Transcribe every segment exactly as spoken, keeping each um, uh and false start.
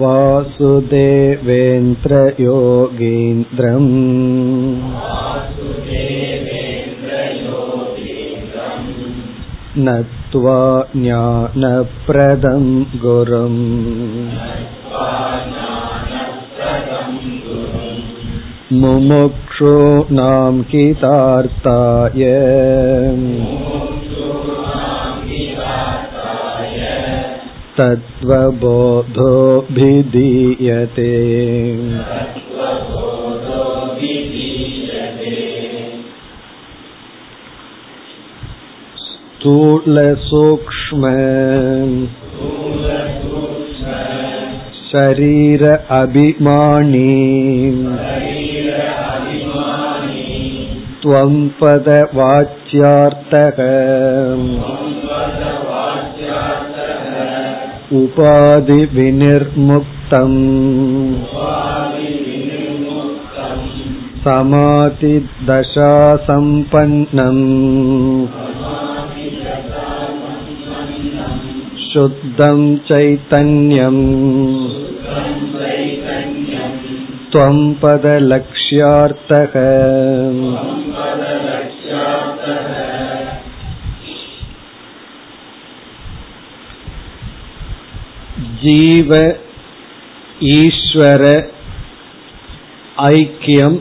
வாசுதேவேந்திர யோகீந்திரம் நத்வா ஞானப்ரதம் குரும். முமுக்ஷூனாம் கிதார்த்தாய தத்வபோதோ விதீயதே. ஸ்தூல சூக்ஷ்ம ஷரீர அபிமானி த்வம் பத வாச்யார்த்தக உபாதி விநிர்முக்தம் சமாதி தசா சம்பன்னம் சுத்தம் சைதன்யம் த்வம் பத லக்ஷ்யார்த்தக. ஜீவ ஈஸ்வர ஐக்கியம்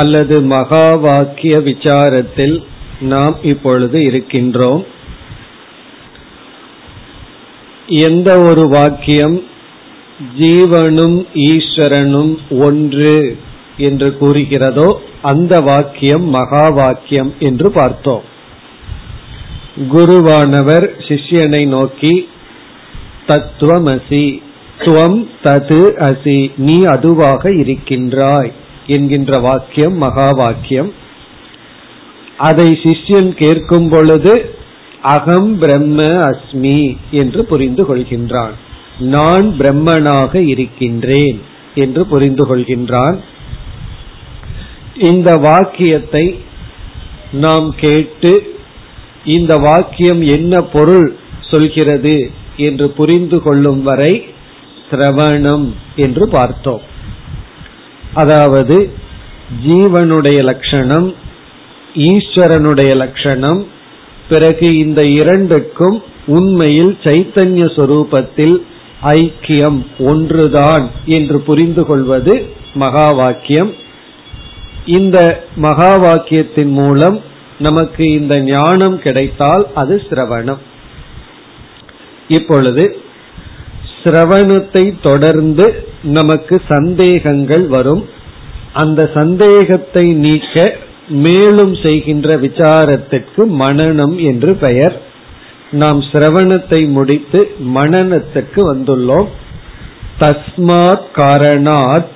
அல்லது மகா வாக்கிய விசாரத்தில் நாம் இப்பொழுது இருக்கின்றோம். எந்த ஒரு வாக்கியம் ஜீவனும் ஈஸ்வரனும் ஒன்று என்று கூறுகிறதோ அந்த வாக்கியம் மகா வாக்கியம் என்று பார்த்தோம். குருவானவர் சிஷ்யனை நோக்கி தத்துவமசி துவம் தது அசி நீ அதுவாக இருக்கின்றாய் என்கின்ற வாக்கியம் மகா வாக்கியம். அதை சிஷ்யன் கேட்கும் பொழுது அகம் பிரம்ம அஸ்மி என்று புரிந்து கொள்கின்றான். நான் பிரம்மனாக இருக்கின்றேன் என்று புரிந்து கொள்கின்றான். இந்த வாக்கியத்தை நாம் கேட்டு இந்த வாக்கியம் என்ன பொருள் சொல்கிறது என்று புரிந்து கொள்ளும் வரை சிரவணம் என்று பார்த்தோம். அதாவது ஜீவனுடைய லட்சணம் ஈஸ்வரனுடைய லட்சணம், பிறகு இந்த இரண்டுக்கும் உண்மையில் சைத்தன்ய சொரூபத்தில் ஐக்கியம் ஒன்றுதான் என்று புரிந்து கொள்வது மகா வாக்கியம். இந்த மகா வாக்கியத்தின் மூலம் நமக்கு இந்த ஞானம் கிடைத்தால் அது சிரவணம். இப்பொழுது சிரவணத்தை தொடர்ந்து நமக்கு சந்தேகங்கள் வரும். அந்த சந்தேகத்தை நீக்க மேலும் செய்கின்ற விசாரத்திற்கு மனனம் என்று பெயர். நாம் சிரவணத்தை முடித்து மனனத்திற்கு வந்துள்ளோம். தஸ்மாத் காரணாத்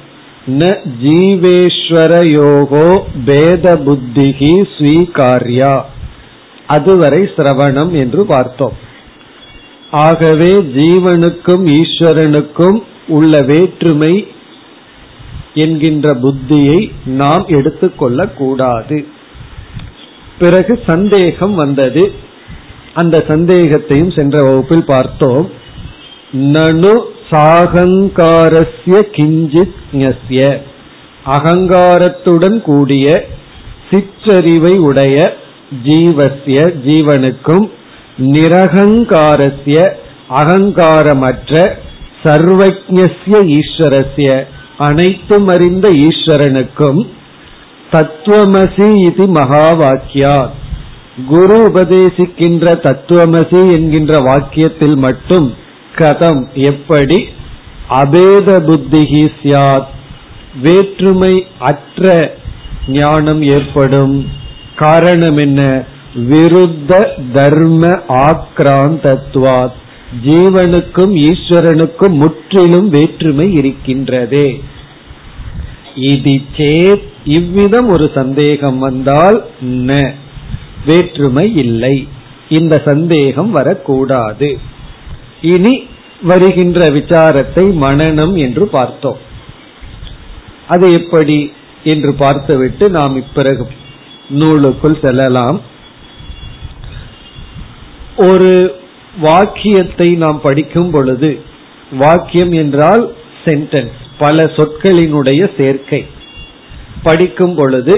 ந ஜீவேஸ்வரயோகோ பேத புத்திகி ஸ்வீகார்யா, அதுவரை சிரவணம் என்று பார்த்தோம். ஆகவே ஜீவனுக்கும் ஈஸ்வரனுக்கும் உள்ள வேற்றுமை என்கின்ற புத்தியை நாம் எடுத்துக்கொள்ள கூடாது. பிறகு சந்தேகம் வந்தது. அந்த சந்தேகத்தையும் சென்ற வகுப்பில் பார்த்தோம். நனு சாகங்காரஸ்ய கிஞ்சித் ஞஸ்ய, அகங்காரத்துடன் கூடிய சிற்றறிவை உடைய ஜீவஸ்ய ஜீவனுக்கும் நிரகங்காரஸ்ய அகங்காரமற்ற சர்வஜ்ஞஸ்ய ஈஸ்வரஸ்ய அனைத்தும் அறிந்த ஈஸ்வரனுக்கும் தத்துவமசி இது மகா வாக்கியா. குரு உபதேசிக்கின்ற தத்துவமசி என்கின்ற வாக்கியத்தில் மட்டும் கதம் எப்படி அபேத புத்திஹி ஸ்யாத், வேற்றுமை அற்ற ஞானம் ஏற்படும். காரணம் என்ன? விருத்த தர்ம ஆக்ராந்தத்வாத், ஜீவனுக்கும் ஈஸ்வரனுக்கும் முற்றிலும் வேற்றுமை இருக்கின்றதே. இது சேத், இவ்விதம் ஒரு சந்தேகம் வந்தால் ந வேற்றுமை இல்லை, இந்த சந்தேகம் வரக்கூடாது. இனி வருகின்ற விசாரத்தை மனனம் என்று பார்த்தோம். அது எப்படி என்று பார்த்துவிட்டு நாம் இப்பிறகு நூலுக்குள் செல்லலாம். ஒரு வாக்கியத்தை நாம் படிக்கும் பொழுது வாக்கியம் என்றால் சென்டென்ஸ், பல சொற்களினுடைய சேர்க்கை. படிக்கும் பொழுது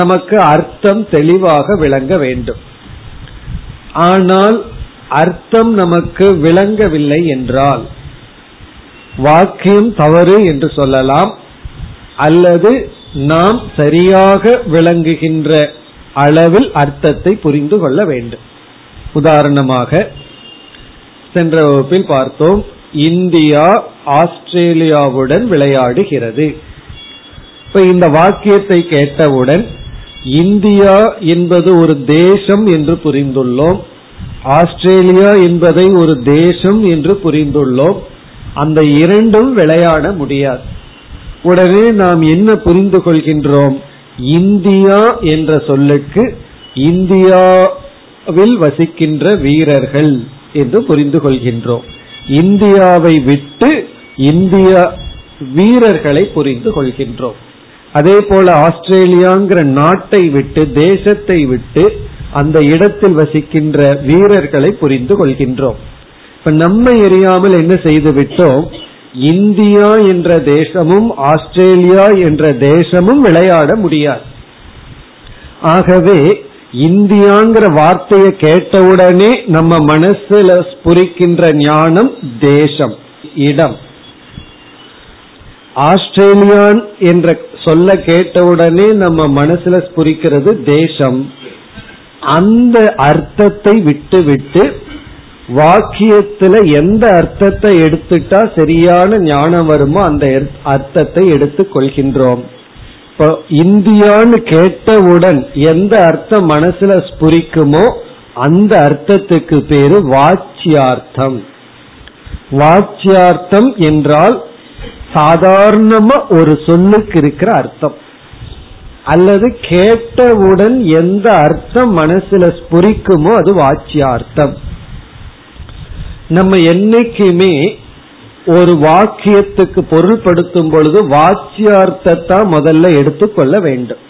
நமக்கு அர்த்தம் தெளிவாக விளங்க வேண்டும். ஆனால் அர்த்தம் நமக்கு விளங்கவில்லை என்றால் வாக்கியம் தவறு என்று சொல்லலாம், அல்லது நாம் சரியாக விளங்குகின்ற அளவில் அர்த்தத்தை புரிந்து கொள்ள வேண்டும். உதாரணமாக சென்ற வகுப்பில் பார்த்தோம், இந்தியா ஆஸ்திரேலியாவுடன் விளையாடுகிறது. இப்ப இந்த வாக்கியத்தை கேட்டவுடன் இந்தியா என்பது ஒரு தேசம் என்று புரிந்துள்ளோம், ஆஸ்திரேலியா என்பதை ஒரு தேசம் என்று புரிந்துள்ளோம். அந்த இரண்டும் விளையாட முடியாது. உடனே நாம் என்ன புரிந்து கொள்கின்றோம்? இந்தியா என்ற சொல்லுக்கு இந்தியாவில் வசிக்கின்ற வீரர்கள் என்று புரிந்து கொள்கின்றோம். இந்தியாவை விட்டு இந்தியா வீரர்களை புரிந்து கொள்கின்றோம். அதே போல ஆஸ்திரேலியாங்கிற நாட்டை விட்டு, தேசத்தை விட்டு, அந்த இடத்தில் வசிக்கின்ற வீரர்களை புரிந்து கொள்கின்றோம். இப்ப நம்ம எரியாமல் என்ன செய்து விட்டோம்? இந்தியா என்ற தேசமும் ஆஸ்திரேலியா என்ற தேசமும் விளையாட முடியாது. ஆகவே இந்தியாங்கிற வார்த்தையை கேட்டவுடனே நம்ம மனசுல புரிக்கின்ற ஞானம் தேசம், இடம். ஆஸ்திரேலியா என்ற சொல்ல கேட்டவுடனே நம்ம மனசுல புரிக்கிறது தேசம். அந்த அர்த்தத்தை விட்டு விட்டு வாக்கியத்துல எந்த அர்த்தத்தை எடுத்துட்டா சரியான ஞானம் வருமோ அந்த அர்த்தத்தை எடுத்துக் கொள்கின்றோம். இப்போ இந்தியான்னு கேட்டவுடன் எந்த அர்த்தம் மனசுல ஸ்புரிக்குமோ அந்த அர்த்தத்துக்கு பேரு வாச்சியார்த்தம். வாச்சியார்த்தம் என்றால் சாதாரணமா ஒரு சொல்லுக்கு இருக்கிற அர்த்தம், அல்லது கேட்டவுடன் எந்த அர்த்தம் மனசுல ஸ்புரிக்குமோ அது வாச்சியார்த்தம். நம்ம என்னைக்குமே ஒரு வாக்கியத்துக்கு பொருள்படுத்தும் பொழுது வாச்சியார்த்தத்தை முதல்ல எடுத்துக்கொள்ள வேண்டும்.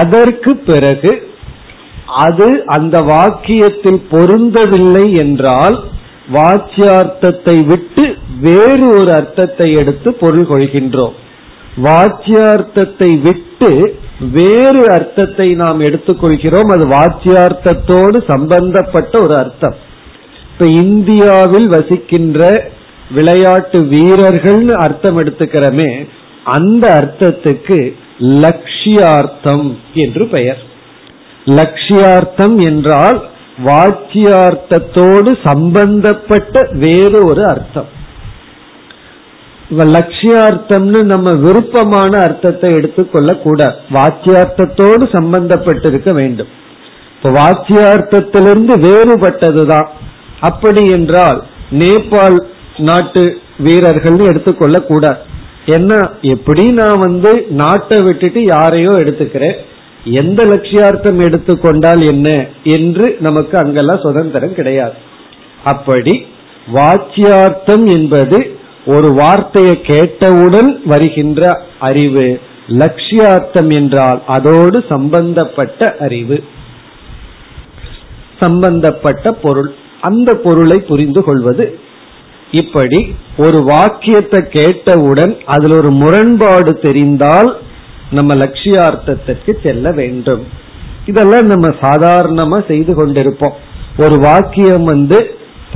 அதற்கு பிறகு அது அந்த வாக்கியத்தில் பொருந்தவில்லை என்றால் வாச்சியார்த்தத்தை விட்டு வேறு ஒரு அர்த்தத்தை எடுத்து பொருள் கொள்கின்றோம். வாச்சியார்த்தத்தை விட்டு வேறு அர்த்தத்தை நாம் எடுத்துக்கொள்கிறோம், அது வாச்சியார்த்தத்தோடு சம்பந்தப்பட்ட ஒரு அர்த்தம். இப்ப இந்தியாவில் வசிக்கின்ற விளையாட்டு வீரர்கள்னு அர்த்தம் எடுத்துக்கிறமே, அந்த அர்த்தத்துக்கு லட்சியார்த்தம் என்று பெயர். லட்சியார்த்தம் என்றால் வாச்சியார்த்தத்தோடு சம்பந்தப்பட்ட வேறு ஒரு அர்த்தம். லட்சியார்த்தம்னு நம்ம விருப்பமான அர்த்தத்தை எடுத்துக்கொள்ள கூடாது, வாச்சியார்த்தத்தோடு சம்பந்தப்பட்டிருக்க வேண்டும். இப்ப வாச்சியார்த்தத்திலிருந்து வேறுபட்டதுதான். அப்படி என்றால் நேபாள் நாட்டு வீரர்கள் எடுத்துக்கொள்ள கூடாது. என்ன, எப்படி நான் வந்து நாட்டை விட்டுட்டு யாரையோ எடுத்துக்கிறேன், எந்த லட்சியார்த்தம் எடுத்துக்கொண்டால் என்ன என்று நமக்கு அங்கெல்லாம் சுதந்திரம் கிடையாது. அப்படி வாச்சியார்த்தம் என்பது ஒரு வார்த்தையை கேட்டவுடன் வருகின்ற அறிவு, லட்சியார்த்தம் என்றால் அதோடு சம்பந்தப்பட்ட அறிவு, சம்பந்தப்பட்ட பொருள், அந்த பொருளை புரிந்து கொள்வது. இப்படி ஒரு வாக்கியத்தை கேட்டவுடன் அதில் ஒரு முரண்பாடு தெரிந்தால் நம்ம லட்சியார்த்தத்திற்கு செல்ல வேண்டும். இதெல்லாம் நம்ம சாதாரணமா செய்து கொண்டிருப்போம். ஒரு வாக்கியம் வந்து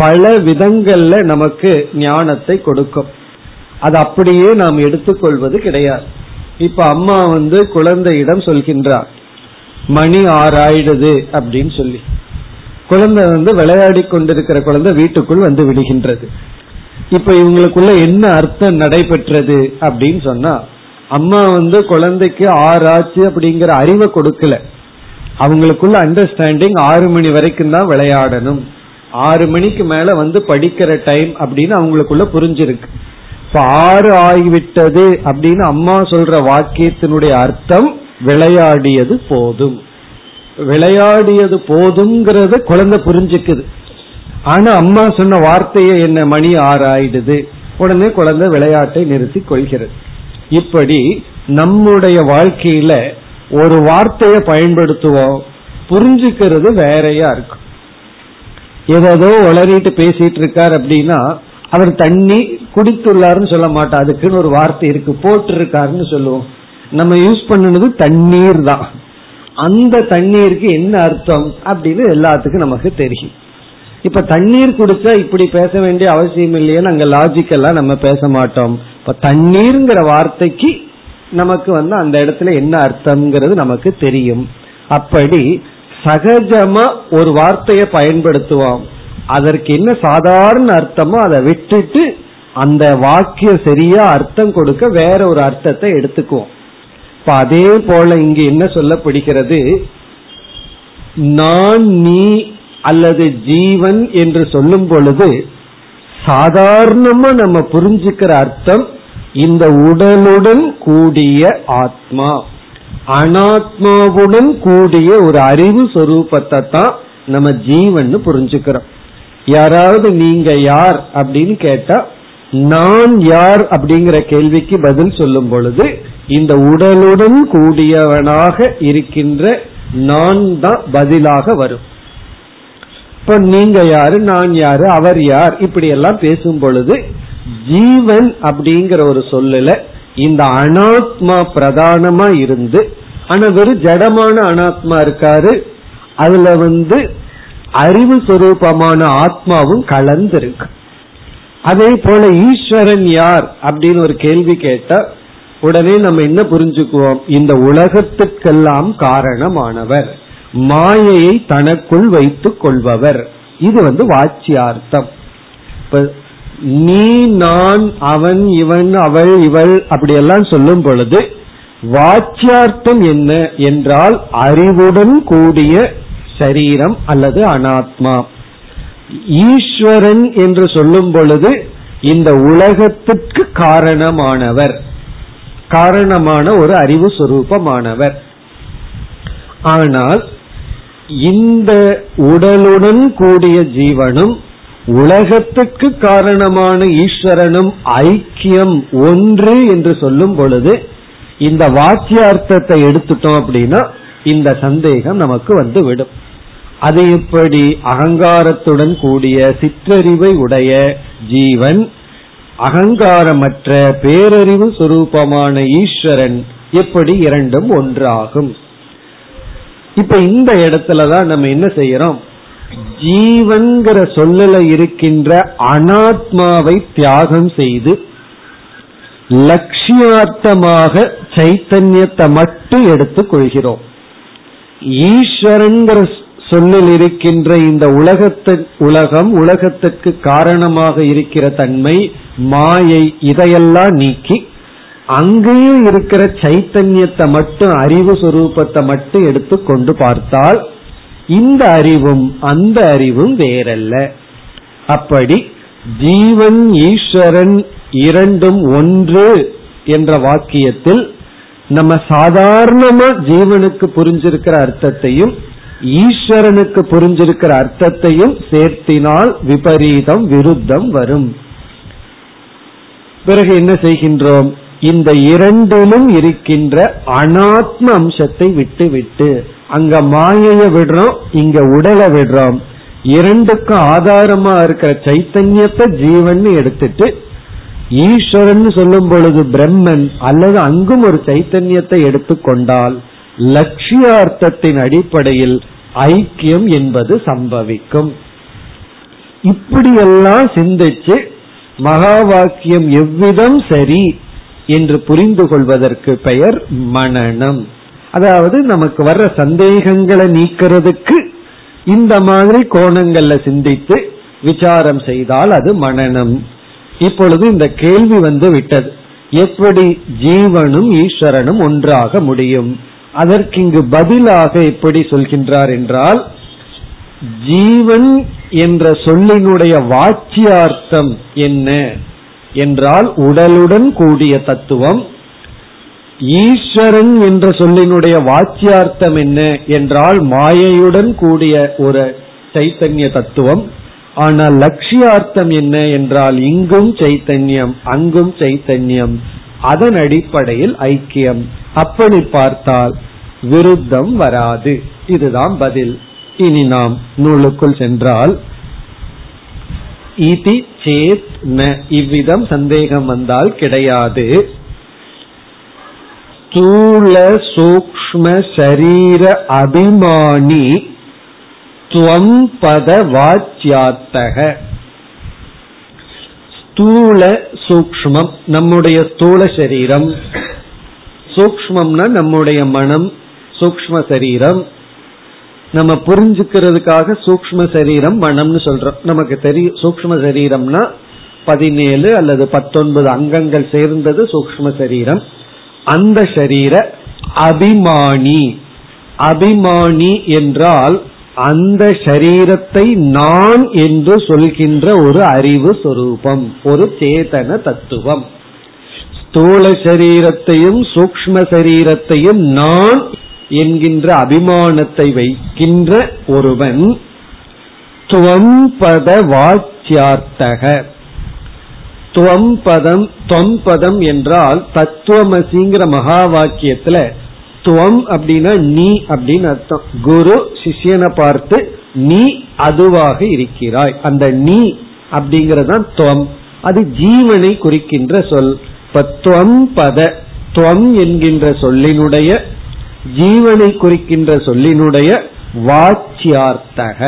பல விதங்கள்ல நமக்கு ஞானத்தை கொடுக்கும், அது அப்படியே நாம் எடுத்துக்கொள்வது கிடையாது. இப்ப அம்மா வந்து குழந்தையிடம் சொல்கின்றார், மணி ஆறாயிடுது அப்படின்னு சொல்லி, குழந்தை வந்து விளையாடி கொண்டிருக்கிற குழந்தை வீட்டுக்குள் வந்து விடுகின்றது. இப்ப இவங்களுக்குள்ள என்ன அர்த்தம் நடைபெற்றது அப்படின்னு சொன்னா, அம்மா வந்து குழந்தைக்கு ஆறு ஆச்சு அப்படிங்கிற அறிவை கொடுக்கல. அவங்களுக்குள்ள அண்டர்ஸ்டாண்டிங் ஆறு மணி வரைக்கும் தான் விளையாடணும், ஆறு மணிக்கு மேல வந்து படிக்கிற டைம் அப்படின்னு அவங்களுக்குள்ள புரிஞ்சிருக்கு. இப்ப ஆறு ஆகிவிட்டது அப்படின்னு அம்மா சொல்ற வாக்கியத்தினுடைய அர்த்தம் விளையாடியது போதும், விளையாடியது போதுங்கிறது குழந்தை புரிஞ்சுக்குது. ஆனா அம்மா சொன்ன வார்த்தையை என்ன, மணி ஆறு ஆயிடுது, உடனே குழந்தை விளையாட்டை நிறுத்தி கொள்கிறது. இப்படி நம்முடைய வாழ்க்கையில ஒரு வார்த்தையை பயன்படுத்துவோம், புரிஞ்சுக்கிறது வேறையா இருக்கும். ஏதோ உளறிட்டு பேசிட்டு இருக்கார் அப்படின்னா அவர் தண்ணி குடித்துள்ளாருன்னு சொல்ல மாட்டோம், அதுக்குன்னு ஒரு வார்த்தை இருக்கு, போட்டு இருக்காருன்னு சொல்லுவோம். நம்ம யூஸ் பண்ணுனது தண்ணீர் தான். அந்த தண்ணீருக்கு என்ன அர்த்தம் அப்படின்னு எல்லாத்துக்கும் நமக்கு தெரியும். இப்ப தண்ணீர் குடிச்சா இப்படி பேச வேண்டிய அவசியம் இல்லையேன்னு அங்க லாஜிக்கெல்லாம் நம்ம பேச மாட்டோம். இப்ப தண்ணீர்ங்கிற வார்த்தைக்கு நமக்கு வந்து அந்த இடத்துல என்ன அர்த்தம்ங்கிறது நமக்கு தெரியும். அப்படி சகஜமா ஒரு வார்த்தையை பயன்படுத்துவோம், அதற்கு என்ன சாதாரண அர்த்தமோ அதை விட்டுட்டு அந்த வாக்கிய சரியா அர்த்தம் கொடுக்க வேற ஒரு அர்த்தத்தை எடுத்துக்குவோம். இப்ப அதே போல இங்க என்ன சொல்ல பிடிக்கிறது, நான் நீ அல்லது ஜீவன் என்று சொல்லும் பொழுது சாதாரணமா நம்ம புரிஞ்சுக்கிற அர்த்தம் இந்த உடலுடன் கூடிய ஆத்மா, அனாத்மாவுடன் கூடிய ஒரு அறிவு சொரூபத்தை தான் நம்ம ஜீவன் புரிஞ்சுக்கிறோம். யாராவது நீங்க யார் அப்படின்னு கேட்டா நான் யார் அப்படிங்கிற கேள்விக்கு பதில் சொல்லும் பொழுது இந்த உடலுடன் கூடியவனாக இருக்கின்ற நான் தான் பதிலாக வரும். இப்ப நீங்க யாரு, நான் யாரு, அவர் யார், இப்படி எல்லாம் பேசும் பொழுது ஜீவன் அப்படிங்கிற ஒரு சொல்லல இந்த அனாத்மா பிரதானமா இருந்து, ஆனா வெறும் ஜடமான அனாத்மா இருக்காரு, அதுல வந்து அறிவு சொரூபமான ஆத்மாவும் கலந்திருக்கு. அதே போல ஈஸ்வரன் யார் அப்படின்னு ஒரு கேள்வி கேட்டா உடனே நம்ம என்ன புரிஞ்சுக்குவோம், இந்த உலகத்துக்கெல்லாம் காரணமானவர், மாயையை தனக்குள் வைத்துக் கொள்பவர். இது வந்து வாச்சியார்த்தம். இப்ப நீ நான் அவன் இவன் அவள் இவள் அப்படியெல்லாம் சொல்லும் பொழுது வாச்சியார்த்தம் என்ன என்றால் அறிவுடன் கூடிய சரீரம் அல்லது அனாத்மா. ஈஸ்வரன் என்று சொல்லும் பொழுது இந்த உலகத்திற்கு காரணமானவர், காரணமான ஒரு அறிவு சொரூபமானவர். ஆனால் இந்த உடலுடன் கூடிய ஜீவனும் உலகத்துக்கு காரணமான ஈஸ்வரனும் ஐக்கியம், ஒன்று என்று சொல்லும் பொழுது இந்த வாக்கியார்த்தத்தை எடுத்துட்டோம் அப்படின்னா இந்த சந்தேகம் நமக்கு வந்து விடும். அது எப்படி அகங்காரத்துடன் கூடிய சிற்றறிவை உடைய ஜீவன், அகங்காரமற்ற பேரறிவு சுரூபமான ஈஸ்வரன், எப்படி இரண்டும் ஒன்றாகும்? இப்ப இந்த இடத்துலதான் நம்ம என்ன செய்யறோம், ஜீவன்கிற சொல்லல இருக்கின்ற அனாத்மாவை தியாகம் செய்து லட்சியார்த்தமாக சைத்தன்யத்தை மட்டும் எடுத்துக் கொள்கிறோம். ஈஸ்வரன் சொல்லில் இருக்கின்ற இந்த உலகத்து உலகம் உலகத்திற்கு காரணமாக இருக்கிற தன்மை, மாயை, இதையெல்லாம் நீக்கி அங்கேயே இருக்கிற சைத்தன்யத்தை மட்டும், அறிவு சொரூபத்தை மட்டும் எடுத்துக்கொண்டு பார்த்தால் இந்த அறிவும் அந்த அறிவும் வேறல்ல. அப்படி ஜீவன் ஈஸ்வரன் இரண்டும் ஒன்று என்ற வாக்கியத்தில் நம்ம சாதாரணமா ஜீவனுக்கு புரிஞ்சிருக்கிற அர்த்தத்தையும் ஈஸ்வரனுக்கு புரிஞ்சிருக்கிற அர்த்தத்தையும் சேர்த்தினால் விபரீதம், விருத்தம் வரும். பிறகு என்ன செய்கின்றோம், இந்த இரண்டிலும் இருக்கின்ற அனாத்ம அம்சத்தை விட்டு விட்டு அங்க மாயைய விடுறோம், இங்க உடலை விடுறோம். இரண்டுக்கும் ஆதாரமா இருக்கிற சைத்தன்யத்தை ஜீவன் எடுத்துட்டு ஈஸ்வரன் சொல்லும் பொழுது பிரம்மன் அல்லது அங்கும் ஒரு சைத்தன்யத்தை எடுத்துக்கொண்டால் லட்சியார்த்தத்தின் அடிப்படையில் ஐக்கியம் என்பது சம்பவிக்கும். இப்படியெல்லாம் சிந்திச்சு மகா வாக்கியம் எவ்விதம் சரி என்று புரிந்து கொள்வதற்கு பெயர் மனனம். அதாவது நமக்கு வர்ற சந்தேகங்களை நீக்கிறதுக்கு இந்த மாதிரி கோணங்கள்ல சிந்தித்து விசாரம் செய்தால் அது மனனம். இப்பொழுது இந்த கேள்வி வந்து விட்டது, எப்படி ஜீவனும் ஈஸ்வரனும் ஒன்றாக முடியும்? அதற்கு இங்கு பதிலாக எப்படி சொல்கின்றார் என்றால், ஜீவன் என்ற சொல்லினுடைய வாச்சியார்த்தம் என்ன என்றால் உடலுடன் கூடிய தத்துவம், ஈஸ்வரன் என்ற சொல்லினுடைய வாச்சியார்த்தம் என்ன என்றால் மாயையுடன் கூடிய ஒரு சைத்தன்ய தத்துவம். ஆனால் லட்சியார்த்தம் என்ன என்றால் இங்கும் சைத்தன்யம் அங்கும் சைத்தன்யம், அதன் அடிப்படையில் ஐக்கியம். அப்படி பார்த்தால் விருத்தம் வராது. இதுதான் பதில். இனி நாம் நூலுக்குள் சென்றால் இதி சேத் ந, இவ்விதம் சந்தேகம் வந்தால் கிடையாது. ஸ்தூல சூக்ஷ்ம சரீர அபிமானி துவம் பத வாச்யாத்தக. ஸ்தூல சூக்ஷ்மம் நம்முடைய ஸ்தூல சரீரம், சூக்ஷ்மம்னா நம்முடைய மனம், சூக்ஷ்ம சரீரம். நம்ம புரிஞ்சுக்கிறதுக்காக சூக்ஷ்ம சரீரம் மனம்னு சொல்றோம். நமக்கு தெரியும் சூக்ஷ்ம சரீரம்னா பதினேழு அல்லது பத்தொன்பது அங்கங்கள் சேர்ந்தது சூக்ஷ்ம சரீரம். அந்த சரீர அபிமானி, அபிமானி என்றால் அந்த சரீரத்தை நான் என்று சொல்கின்ற ஒரு அறிவு சொரூபம், ஒரு சேதன தத்துவம். ஸ்தூல சரீரத்தையும் சூக்ஷ்ம சரீரத்தையும் நான் என்கின்ற அபிமானத்தை வைக்கின்ற ஒருவன் துவம்பத வாச்சியார்த்தக. துவம்பதம் துவம்பதம் என்றால் தத்துவமசிங்கிற மகா வாக்கியத்துல துவம் அப்படின்னா நீ அப்படின்னு அர்த்தம். குரு சிஷ்யனை பார்த்து நீ அதுவாக இருக்கிறாய், அந்த நீ அப்படிங்கறதான் துவம், அது ஜீவனை குறிக்கின்ற சொல். இப்ப துவம்பத துவம் என்கின்ற சொல்லினுடைய, ஜீவனை குறிக்கின்ற சொல்லினுடைய வாச்சியார்த்தக,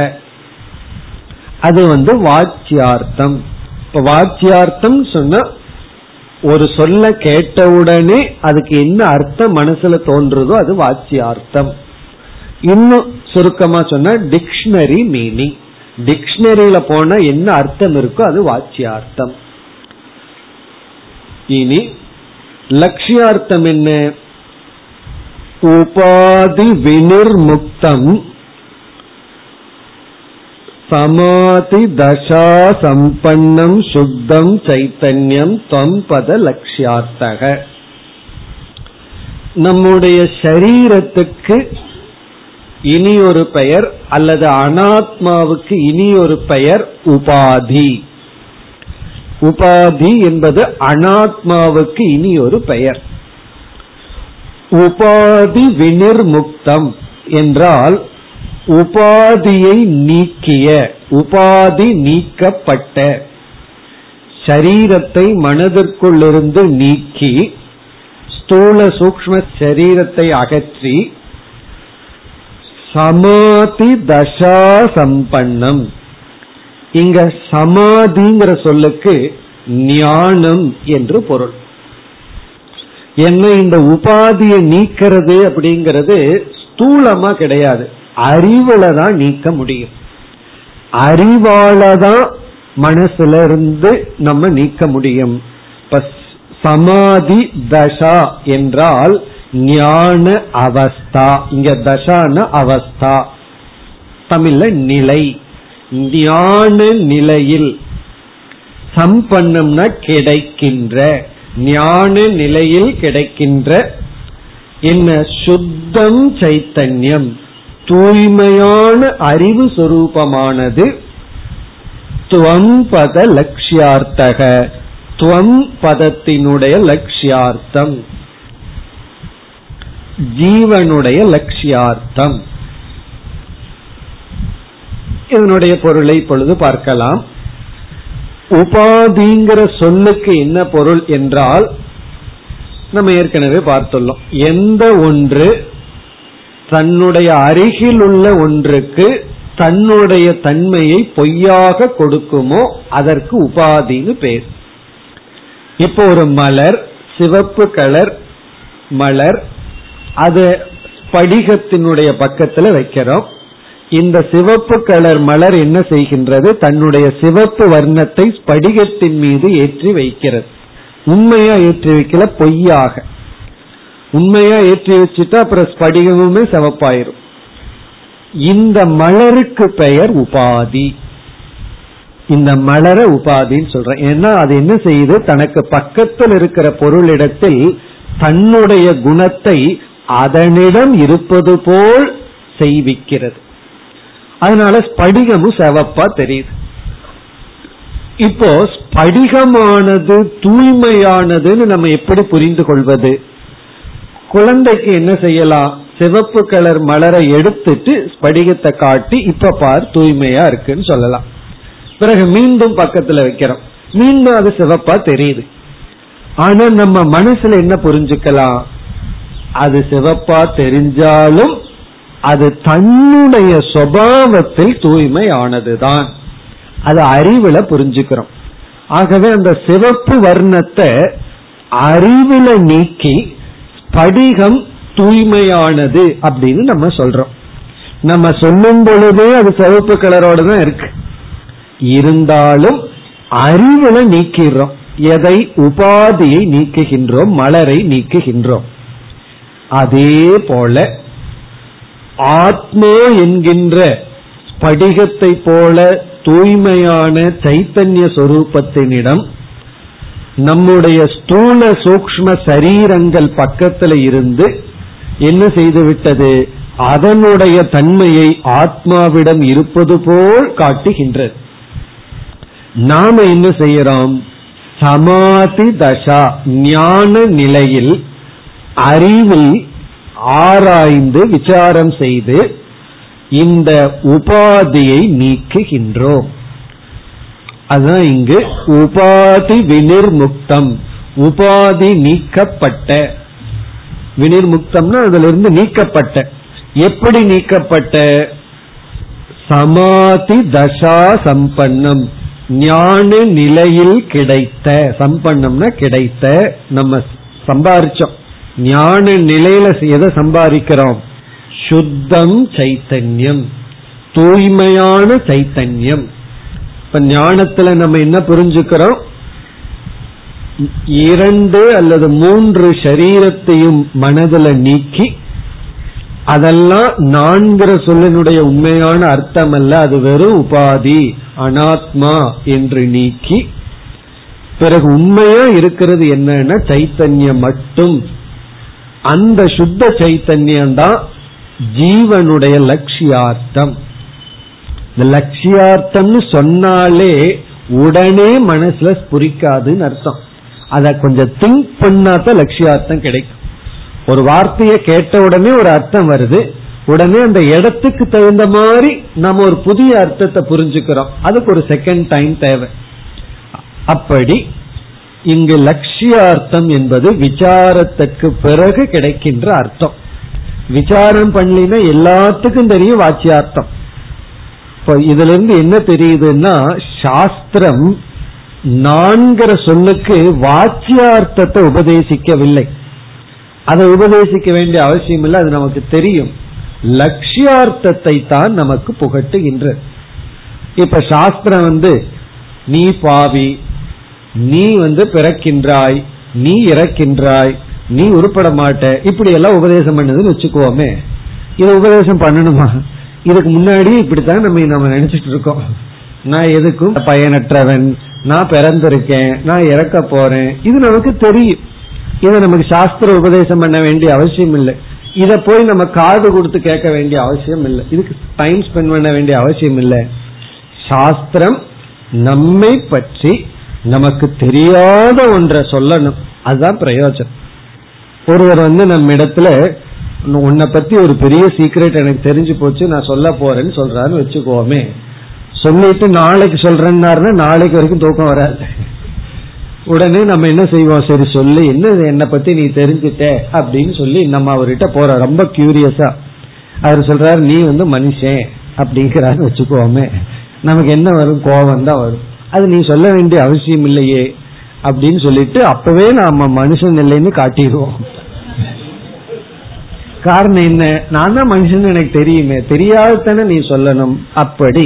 அது வந்து வாச்சியார்த்தம். இப்ப வாச்சியார்த்தம் சொன்னா ஒரு சொல்ல கேட்டவுடனே அதுக்கு என்ன அர்த்தம் மனசுல தோன்றுதோ அது வாச்சியார்த்தம். இன்னும் சுருக்கமா சொன்னா டிக்ஷனரி மீனிங், டிக்ஷனரியில போனா என்ன அர்த்தம் இருக்கோ அது வாச்சியார்த்தம். இனி லட்சியார்த்தம் என்ன? உபாதி வினிர்முக்தம் சமாதி தசா சம்பன்னம் சுத்தம் சைத்தன்யம் தம் பத லட்சியார்த்தக. நம்முடைய சரீரத்துக்கு இனி ஒரு பெயர், அல்லது அனாத்மாவுக்கு இனி ஒரு பெயர் உபாதி. உபாதி என்பது அனாத்மாவுக்கு இனி ஒரு பெயர். உபாதி வினிர்முக்தம் என்றால் உபாதியை நீக்கிய, உபாதி நீக்கப்பட்ட, சரீரத்தை மனதிற்குள்ளிருந்து நீக்கி, ஸ்தூல சூக்ஷ்ம சரீரத்தை அகற்றி, சமாதி தசா சம்பன்னம். இங்க சமாதிங்கிற சொல்லுக்கு ஞானம் என்று பொருள். என்ன, இந்த உபாதியை நீக்கிறது அப்படிங்கிறது ஸ்தூலமா கிடையாது, அறிவுல தான் நீக்க முடியும். அறிவால தான் மனசுல இருந்து நம்ம நீக்க முடியும். சமாதி தசா என்றால் ஞான அவஸ்தா. இங்க தசான அவஸ்தா, தமிழ்ல நிலை, ஞான நிலையில். சம்பன்னம்னா கிடைக்கின்ற, ஞான நிலையில் கிடைக்கின்ற என்ன சுத்தம் சைத்தன்யம், தூய்மையான அறிவு சொரூபமானது துவம்பத லட்சியார்த்தக, துவம் பதத்தினுடைய லட்சியார்த்தம், ஜீவனுடைய லட்சியார்த்தம். இதனுடைய பொருளை இப்பொழுது பார்க்கலாம். உபாதிங்கிற சொல்லுக்கு என்ன பொருள் என்றால், நம்ம ஏற்கனவே பார்த்துள்ளோம், எந்த ஒன்று தன்னுடைய அருகில் உள்ள ஒன்றுக்கு தன்னுடைய தன்மையை பொய்யாக கொடுக்குமோ அதற்கு உபாதின்னு பேர். இப்போ ஒரு மலர், சிவப்பு கலர் மலர், அது படிகத்தினுடைய பக்கத்துல வைக்கிறோம். இந்த சிவப்பு கலர் மலர் என்ன செய்கின்றது, தன்னுடைய சிவப்பு வர்ணத்தை படிகத்தின் மீது ஏற்றி வைக்கிறது. உண்மையா ஏற்றி வைக்கல, பொய்யாக. உண்மையா ஏற்றி வச்சுட்டா அப்புறம் படிகமுமே சிவப்பாயிரும். இந்த மலருக்கு பெயர் உபாதி. இந்த மலரை உபாதின்னு சொல்றேன். ஏன்னா அது என்ன செய்யுது, தனக்கு பக்கத்தில் இருக்கிற பொருளிடத்தில் தன்னுடைய குணத்தை அதனிடம் இருப்பது போல் செய்விக்கிறது. அதனால ஸ்படிகமும் செவப்பா தெரியுது. இப்போ ஸ்படிகமானது தூய்மையானதுன்னு நம்ம எப்படி புரிந்து கொள்வது? குழந்தைக்கு என்ன செய்யலாம், சிவப்பு கலர் மலரை எடுத்துட்டு ஸ்படிகத்தை காட்டி இப்ப பார் தூய்மையா இருக்குன்னு சொல்லலாம். பிறகு மீண்டும் பக்கத்துல வைக்கிறோம், மீண்டும் அது சிவப்பா தெரியுது. ஆனா நம்ம மனசுல என்ன புரிஞ்சுக்கலாம், அது சிவப்பா தெரிஞ்சாலும் அது தன்னுடைய சுபாவத்தில் தூய்மை ஆனதுதான், அது அறிவுல புரிஞ்சுக்கிறோம். ஆகவே அந்த சிவப்பு வர்ணத்தை அறிவுல நீக்கி படிகம் தூய்மையானது அப்படின்னு நம்ம சொல்றோம். நம்ம சொல்லும் பொழுதே அது சிவப்பு கலரோட தான் இருக்கு, இருந்தாலும் அறிவுல நீக்கிறோம். எதை? உபாதியை நீக்குகின்றோம், மலரை நீக்குகின்றோம். அதே போல ஆத்மா என்கின்ற படிகத்தை போல தூய்மையான சைத்தன்ய சொரூபத்தினிடம் நம்முடைய ஸ்தூல சூக்ஷ்ம சரீரங்கள் பக்கத்துல இருந்து என்ன செய்துவிட்டது, அதனுடைய தன்மையை ஆத்மாவிடம் இருப்பது போல் காட்டுகின்றது. நாம என்ன செய்யறோம், சமாதி தசா ஞான நிலையில் அறிவில் ஆராய்ந்து விசாரம் செய்து இந்த உபாதியை நீக்குகின்றோம். அதான் இங்கு உபாதி வினிர்முக்தம், உபாதி நீக்கப்பட்ட. வினிர்முக்தம்னா அதுல இருந்து நீக்கப்பட்ட. எப்படி நீக்கப்பட்ட? சமாதி தசா சம்பன்னம், ஞான நிலையில் கிடைத்த. சம்பன்னம்னா கிடைத்த, நம்ம சம்பாரிச்சோம். ஞான நிலையில எதை சம்பாதிக்கிறோம்? சுத்தம் சைத்தன்யம், தூய்மையான சைத்தன்யம். இப்ப ஞானத்துல நம்ம என்ன புரிஞ்சுக்கிறோம், இரண்டு அல்லது மூன்று சரீரத்தையும் மனதுல நீக்கி, அதெல்லாம் நான்கிற சொல்லினுடைய உண்மையான அர்த்தம் அல்ல, அது வெறும் உபாதி அனாத்மா என்று நீக்கி, பிறகு உண்மையா இருக்கிறது என்னன்னா சைத்தன்யம் மட்டும். அந்த சுத்த சைத்தன்யம்தான் ஜீவனுடைய லட்சியார்த்தம். இந்த லட்சியார்த்தம்னு சொன்னாலே உடனே மனசுல புரிக்காதுன்னு அர்த்தம். அத கொஞ்சம் திங்க் பண்ணாதான் லட்சியார்த்தம் கிடைக்கும். ஒரு வார்த்தையை கேட்ட உடனே ஒரு அர்த்தம் வருது, உடனே அந்த இடத்துக்கு தகுந்த மாதிரி நம்ம ஒரு புதிய அர்த்தத்தை புரிஞ்சுக்கிறோம், அதுக்கு ஒரு செகண்ட் டைம் தேவை. அப்படி இங்கு லட்சியார்த்தம் என்பது விசாரத்துக்கு பிறகு கிடைக்கின்ற அர்த்தம். விசாரம் பண்ணலினா எல்லாத்துக்கும் தெரியும் வாச்சியார்த்தம். இப்போ இதுல இருந்து என்ன தெரியுதுன்னா, சாஸ்திரம் நான்கிற சொல்லுக்கு வாச்சியார்த்தத்தை உபதேசிக்கவில்லை, அதை உபதேசிக்க வேண்டிய அவசியம் இல்லை, அது நமக்கு தெரியும். லட்சியார்த்தத்தை தான் நமக்கு புகட்டுகின்ற. இப்ப சாஸ்திரம் வந்து நீ பாவி, நீ வந்து பிறக்கின்றாய், நீ இறக்கின்றாய், நீ உருப்பட மாட்ட, இப்படி எல்லாம் உபதேசம் பண்ணதுன்னு வச்சுக்கோமே. இதை உபதேசம் பண்ணணுமா? இதுக்கு முன்னாடி இப்படித்தான் நம்ம நம்ம நினைச்சிட்டு இருக்கோம். நான் எதுக்கும் பயனற்றவன், நான் பிறந்திருக்கேன், நான் இறக்க போறேன், இது நமக்கு தெரியும். இதை நமக்கு சாஸ்திர உபதேசம் பண்ண வேண்டிய அவசியம் இல்லை, இதை போய் நம்ம காது கொடுத்து கேட்க வேண்டிய அவசியம் இல்லை, இதுக்கு டைம் ஸ்பெண்ட் பண்ண வேண்டிய அவசியம் இல்லை. சாஸ்திரம் நம்மை பற்றி நமக்கு தெரியாத ஒன்றை சொல்லணும், அதுதான் பிரயோஜனம். ஒருவர் வந்து நம்ம இடத்துல உன்னை பத்தி ஒரு பெரிய சீக்ரெட் எனக்கு தெரிஞ்சு போச்சு, நான் சொல்ல போறேன்னு சொல்றாருன்னு வச்சுக்கோமே. சொல்லிட்டு நாளைக்கு சொல்றேன்னாருன்னா நாளைக்கு வரைக்கும் தூக்கம் வராது. உடனே நம்ம என்ன செய்வோம், சரி சொல்லு, என்ன என்னை பத்தி நீ தெரிஞ்சுட்ட அப்படின்னு சொல்லி நம்ம அவர்கிட்ட போறோம் ரொம்ப கியூரியஸா. அவர் சொல்றாரு நீ வந்து மனுஷன் அப்படிங்கிறான்னு வச்சுக்கோமே, நமக்கு என்ன வரும், கோபம் தான் வரும். அது நீ சொல்ல வேண்டிய அவசியம் இல்லையே அப்படின்னு சொல்லிட்டு அப்பவே நாம மனுஷன் இல்லைன்னு காட்டிடுவோம். காரணம் என்ன, நான் தான் மனுஷன் எனக்கு தெரியுமே, தெரியாததானே நீ சொல்லணும். அப்படி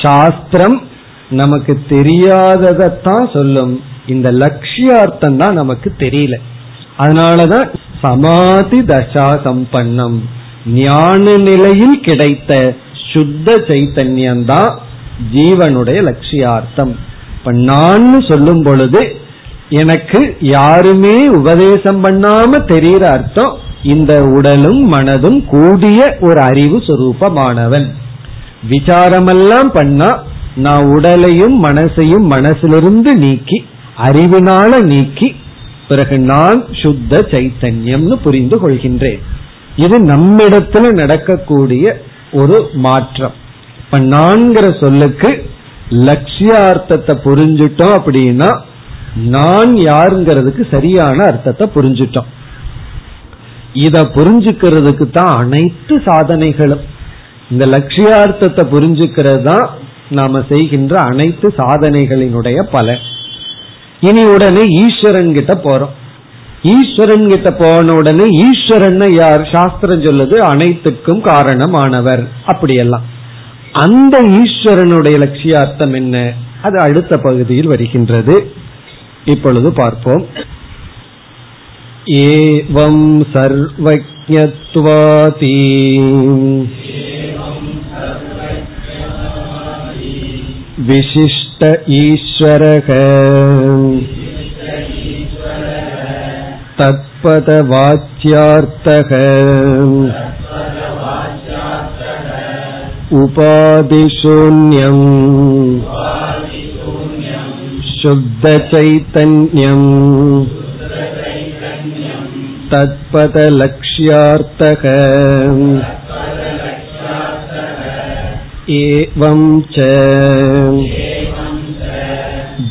சாஸ்திரம் நமக்கு தெரியாததான் சொல்லும், இந்த லட்சியார்த்தம் தான் நமக்கு தெரியல. அதனாலதான் சமாதி தசா சம்பன்னம், ஞான நிலையில் கிடைத்த சுத்த சைத்தன்யம் தான் ஜீவனுடைய லட்சியார்த்தம். இப்ப நான் சொல்லும் பொழுது எனக்கு யாருமே உபதேசம் பண்ணாம தெரியற அர்த்தம், இந்த உடலும் மனதும் கூடிய ஒரு அறிவு சொரூபமானவன். விசாரமெல்லாம் பண்ணா நான் உடலையும் மனசையும் மனசிலிருந்து நீக்கி, அறிவினால நீக்கி, பிறகு நான் சுத்த சைத்தன்யம்னு புரிந்து கொள்கின்றேன். இது நம்மிடத்துல நடக்கக்கூடிய ஒரு மாற்றம். இப்ப நான்கிற சொல்லுக்கு லட்சியார்த்தத்தை புரிஞ்சுட்டோம் அப்படின்னா நான் யாருங்கிறதுக்கு சரியான அர்த்தத்தை புரிஞ்சுட்டோம். இத புரிஞ்சுக்கிறதுக்கு தான் அனைத்து சாதனைகளும், இந்த லட்சியார்த்தத்தை புரிஞ்சுக்கிறது தான் நாம செய்கின்ற அனைத்து சாதனைகளினுடைய பலன். இனி உடனே ஈஸ்வரன் கிட்ட போறோம். ஈஸ்வரன் கிட்ட போன உடனே ஈஸ்வரன் யார்? சாஸ்திரம் சொல்லுது அனைத்துக்கும் காரணமானவர். அப்படியெல்லாம் அந்த ஈஸ்வரனுடைய லட்சியார்த்தம் என்ன? அது அடுத்த பகுதியில் வருகின்றது. இப்பொழுது பார்ப்போம். ஏவம் சர்வஜ்ஞத்வாதி விசிஷ்ட ஈஸ்வரக தத்பத வாச்யார்த்தக உபாதிசூன்யம் சுத்த சைதன்யம் தத்பத லக்ஷ்யார்த்தக ஏவம் ச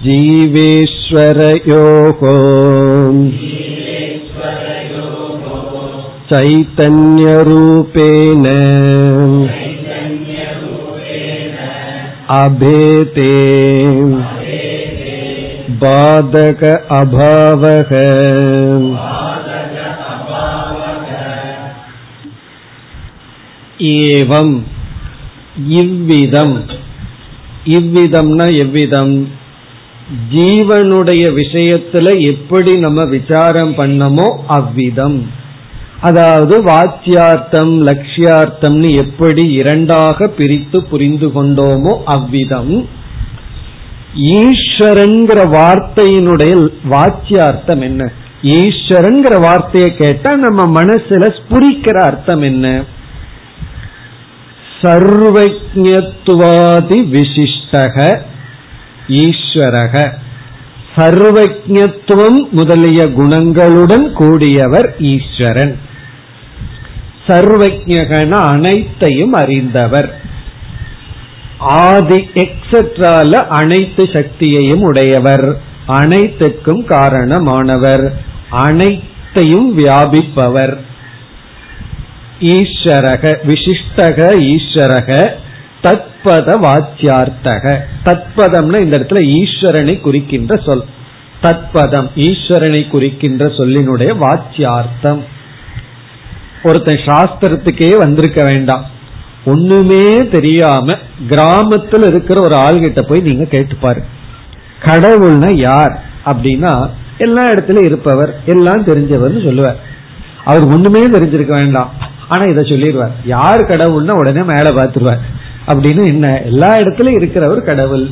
ஜீவேஸ்வரயோகோ சைதன்யரூபேண அபேதே பாதக அபாவக. ஏவம் இவ்விதம், இவ்விதம்னா எவ்விதம்? ஜீவனுடைய விஷயத்துல எப்படி நம்ம விசாரம் பண்ணமோ அவ்விதம். அதாவது வாச்சியார்த்தம் லட்சியார்த்தம்னு எப்படி இரண்டாக பிரித்து புரிந்து கொண்டோமோ அவ்விதம். ஈஸ்வரன்கிற வார்த்தையினுடைய வாச்சியார்த்தம் என்ன? ஈஸ்வரன்கிற வார்த்தையை கேட்டா நம்ம மனசுல ஸ்புரிக்கிற அர்த்தம் என்ன? சர்வஜ்ஞத்வாதி விசிஷ்டக ஈஸ்வரக. சர்வஜ்ஞத்துவம் முதலிய குணங்களுடன் கூடியவர் ஈஸ்வரன். சர்வஜ்ஞகன அனைத்தையும் அறிந்தவர். ஆதி எக்ஸெட்ரால அனைத்து சக்தியையும் உடையவர், அனைத்துக்கும் காரணமானவர், அனைத்தையும் வியாபிப்பவர் ஈஸ்வரக விசிஷ்டக ஈஸ்வரக தத்பத வாச்சியார்த்தக. தத்பதம்னா இந்த இடத்துல ஈஸ்வரனை குறிக்கின்ற சொல். தத்பதம் ஈஸ்வரனை குறிக்கின்ற சொல்லினுடைய வாச்சியார்த்தம். ஒருத்தன் சாஸ்திரத்துக்கே வந்திருக்க வேண்டாம், ஒண்ணுமே தெரியாம கிராமத்தில் இருக்கிற ஒரு ஆள்கிட்ட போய் நீங்க கேட்டுப்பாரு கடவுள்னா யார் அப்படின்னா எல்லா இடத்துல இருப்பவர் எல்லாம் தெரிஞ்சவர்னு சொல்லுவார். அவர் ஒண்ணுமே தெரிஞ்சிருக்க வேண்டாம், ஆனா இதை சொல்லிடுவார். யார் கடவுள்னா உடனே மேல பாத்துருவார். அப்படின்னு என்ன, எல்லா இடத்துலயும் இருக்கிறவர் கடவுள்,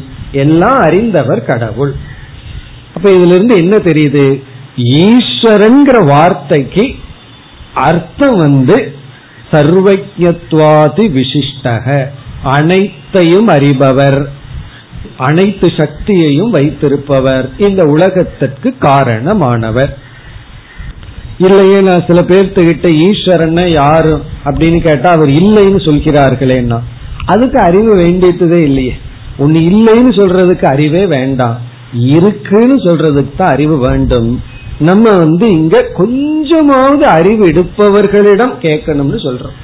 எல்லாம் அறிந்தவர் கடவுள். அப்ப இதுல இருந்து என்ன தெரியுது? ஈஸ்வரன்கிற வார்த்தைக்கு அர்த்தம் வந்து சர்வஜ்ஞத்வாதி விசிஷ்டக, அனைத்தையும் அறிபவர், அனைத்து சக்தியையும் வைத்திருப்பவர், இந்த உலகத்திற்கு காரணமானவர். இல்லையே நான் சில பேர்த்துக்கிட்ட ஈஸ்வரன் யாரு அப்படின்னு கேட்டா அவர் இல்லைன்னு சொல்கிறார்களேன்னா அதுக்கு அறிவு வேண்டியதே இல்லையே. ஒன்னு இல்லைன்னு சொல்றதுக்கு அறிவே வேண்டாம், இருக்குன்னு சொல்றதுக்கு தான் அறிவு வேண்டும். நம்ம வந்து இங்க கொஞ்சமாவது அறிவு எடுப்பவர்களிடம் கேட்கணும்னு சொல்றோம்.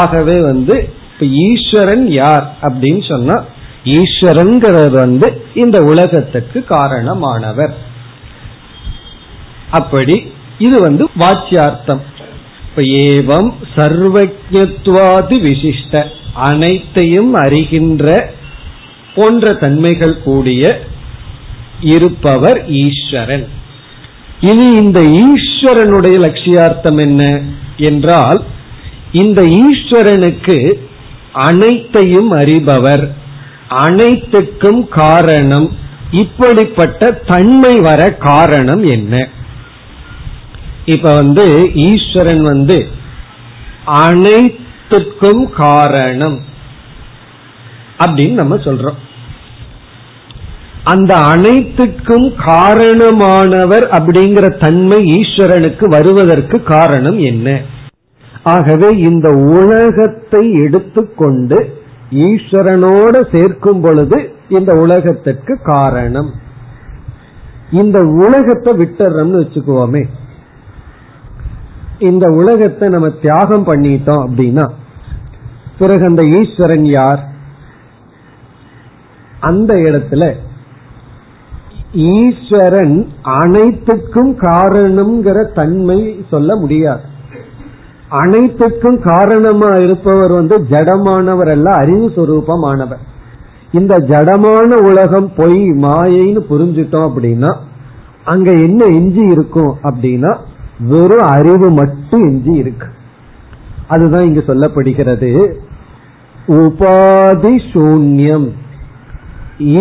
ஆகவே வந்து இப்ப ஈஸ்வரன் யார் அப்படின்னு சொன்னா ஈஸ்வரங்கிறவர் வந்து இந்த உலகத்துக்கு காரணமானவர். அப்படி இது வந்து வாச்சியார்த்தம். இப்ப ஏவம் சர்வஜ்ஞத்வாதி விசிஷ்ட அனைத்தையும் அறிகின்ற போன்ற தன்மைகள் கூடிய இருப்பவர் ஈஸ்வரன். இனி இந்த ஈஸ்வரனுடைய லட்சியார்த்தம் என்ன என்றால், இந்த ஈஸ்வரனுக்கு அனைத்தையும் அறிபவர், அனைத்துக்கும் காரணம், இப்படிப்பட்ட தன்மை வர காரணம் என்ன? இப்ப வந்து ஈஸ்வரன் வந்து அனைத்துக்கும் காரணம் அப்படின்னு நம்ம சொல்றோம். அந்த அனைத்துக்கும் காரணமானவர் அப்படிங்கிற தன்மை ஈஸ்வரனுக்கு வருவதற்கு காரணம் என்ன? ஆகவே இந்த உலகத்தை எடுத்துக்கொண்டு ஈஸ்வரனோட சேர்க்கும் பொழுது இந்த உலகத்திற்கு காரணம். இந்த உலகத்தை விட்டுறோம்னு வச்சுக்குவோமே, இந்த உலகத்தை நம்ம தியாகம் பண்ணிட்டோம் அப்படின்னா பிறகு அந்த ஈஸ்வரன் யார்? அந்த இடத்துல ஈஸ்வரன் அனைத்துக்கும் காரணம்ங்கிற தன்மை சொல்ல முடியாது. அனைத்துக்கும் காரணமா இருப்பவர் வந்து ஜடமானவர் அல்ல, அறிவு சொரூபமானவர். இந்த ஜடமான உலகம் பொய் மாயைன்னு புரிஞ்சுட்டோம் அப்படின்னா அங்க என்ன எஞ்சி இருக்கும் அப்படின்னா வெறும் அறிவு மட்டும் எஞ்சி இருக்கு. அதுதான் இங்கு சொல்லப்படுகிறது உபாதி சூன்யம்.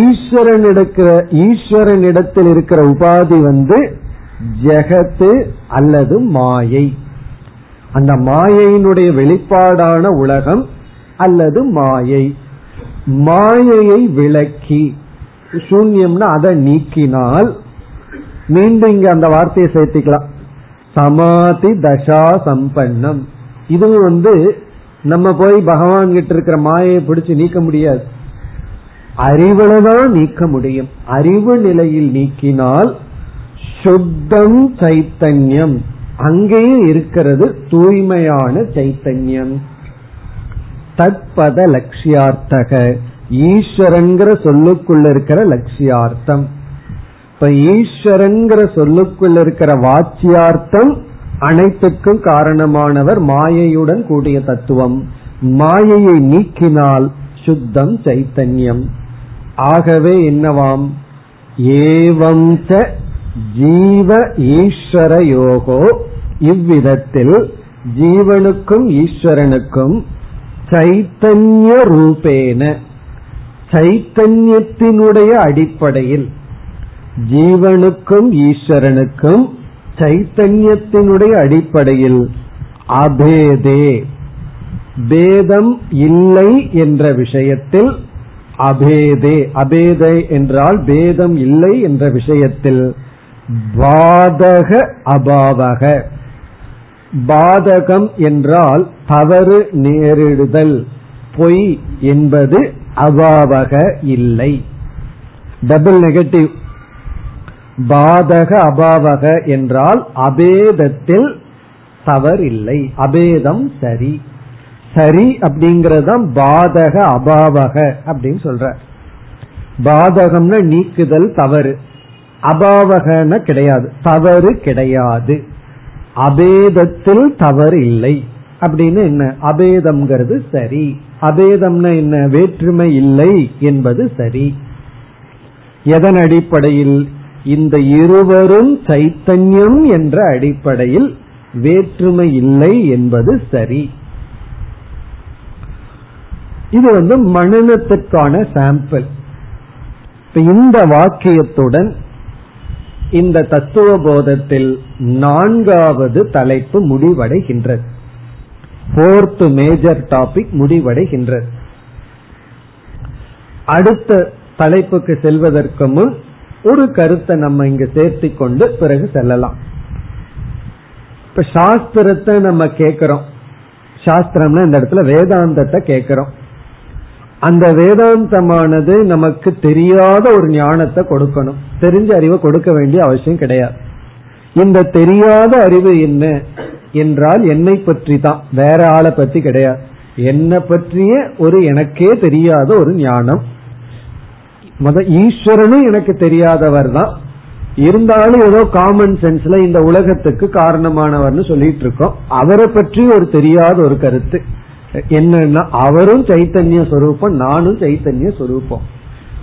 ஈஸ்வரன் எடுக்கிற ஈஸ்வரன் இடத்தில் இருக்கிற உபாதி வந்து ஜெகத்து அல்லது மாயை, அந்த மாயையினுடைய வெளிப்பாடான உலகம் அல்லது மாயை. மாயையை விளக்கி சூன்யம்னா அதை நீக்கினால், மீண்டும் இங்க அந்த வார்த்தையை சேர்த்துக்கலாம் சமாதி தசா சம்பன்னம். இது வந்து நம்ம போய் பகவான் கிட்ட இருக்கிற மாயை பிடிச்சு நீக்க முடியாது, அறிவுலதான் நீக்க முடியும். அறிவு நிலையில் நீக்கினால் சுத்தம் சைத்தன்யம், அங்கேயும் இருக்கிறது தூய்மையான சைத்தன்யம். தத்பத லட்சியார்த்தக, ஈஸ்வரங்கிற சொல்லுக்குள்ள இருக்கிற லட்சியார்த்தம். இப்ப ஈஸ்வரங்கிற சொல்லுக்குள்ள இருக்கிற வாச்சியார்த்தம் அனைத்துக்கும் காரணமானவர், மாயையுடன் கூடிய தத்துவம். மாயையை நீக்கினால் சுத்தம் சைத்தன்யம். ஆகவே என்னவாம், ஏவம் ச ஜீவ ஈஸ்வர யோகோ, இவ்விதத்தில் ஜீவனுக்கும் ஈஸ்வரனுக்கும் சைத்தன்ய ரூபேன, சைத்தன்யத்தினுடைய அடிப்படையில் ஜீவனுக்கும் ஈஸ்வரனுக்கும் சைத்தன்யத்தினுடைய அடிப்படையில் அபேதே, பேதம் இல்லை என்ற விஷயத்தில் அபேதே, அபேதே என்றால் பேதம் இல்லை என்ற விஷயத்தில் பாதக அபாவக. பாதகம் என்றால் தவறு நேரிடுதல், பொய் என்பது அபாவக இல்லை, டபுள் நெகட்டிவ். பாதக அபாவக என்றால் அபேதத்தில் தவறில்லை, அபேதம் சரி. சரி அப்படிங்கறதுதான் பாதக அபாவக அப்படின்னு சொல்ற. பாதகம்னா நீக்குதல் தவறு, அபாவகன கிடையாது, தவறு கிடையாது. அபேதத்தில் தவறு இல்லை அப்படின்னு என்ன, அபேதம்ங்கிறது சரி. அபேதம்னா என்ன, வேற்றுமை இல்லை என்பது சரி. எதன் அடிப்படையில், இந்த இருவரும் சைத்தன்யம் என்ற அடிப்படையில் வேற்றுமை இல்லை என்பது சரி. இது வந்து மனனத்திற்கான சாம்பிள். இந்த வாக்கியத்துடன் இந்த தத்துவ போதத்தில் நான்காவது தலைப்பு முடிவடைகின்றது, ஃபோர்த் மேஜர் டாபிக் முடிவடைகின்றது. அடுத்த தலைப்புக்கு செல்வதற்கு முன் ஒரு கருத்தை நம்ம இங்கு சேர்த்துக் கொண்டு பிறகு செல்லலாம். இப்ப சாஸ்திரத்தை நம்ம கேட்கிறோம், சாஸ்திரம்னா இந்த இடத்துல வேதாந்தத்தை கேட்கிறோம். அந்த வேதாந்தமானது நமக்கு தெரியாத ஒரு ஞானத்தை கொடுக்கணும், தெரிஞ்ச அறிவை கொடுக்க வேண்டிய அவசியம் கிடையாது. இந்த தெரியாத அறிவு என்ன என்றால் என்னை பற்றி தான், வேற ஆளை பற்றி கிடையாது. என்னை பற்றிய ஒரு எனக்கே தெரியாத ஒரு ஞானம். ஈஸ்வரனும் எனக்கு தெரியாதவர் தான், இருந்தாலும் ஏதோ காமன் சென்ஸ்ல இந்த உலகத்துக்கு காரணமானவர்னு சொல்லிட்டு இருக்கோம். அவரை பற்றி ஒரு தெரியாத ஒரு கருத்து என்னன்னா அவரும் சைத்தன்ய சொரூபம், நானும் சைத்தன்ய சொரூபம்.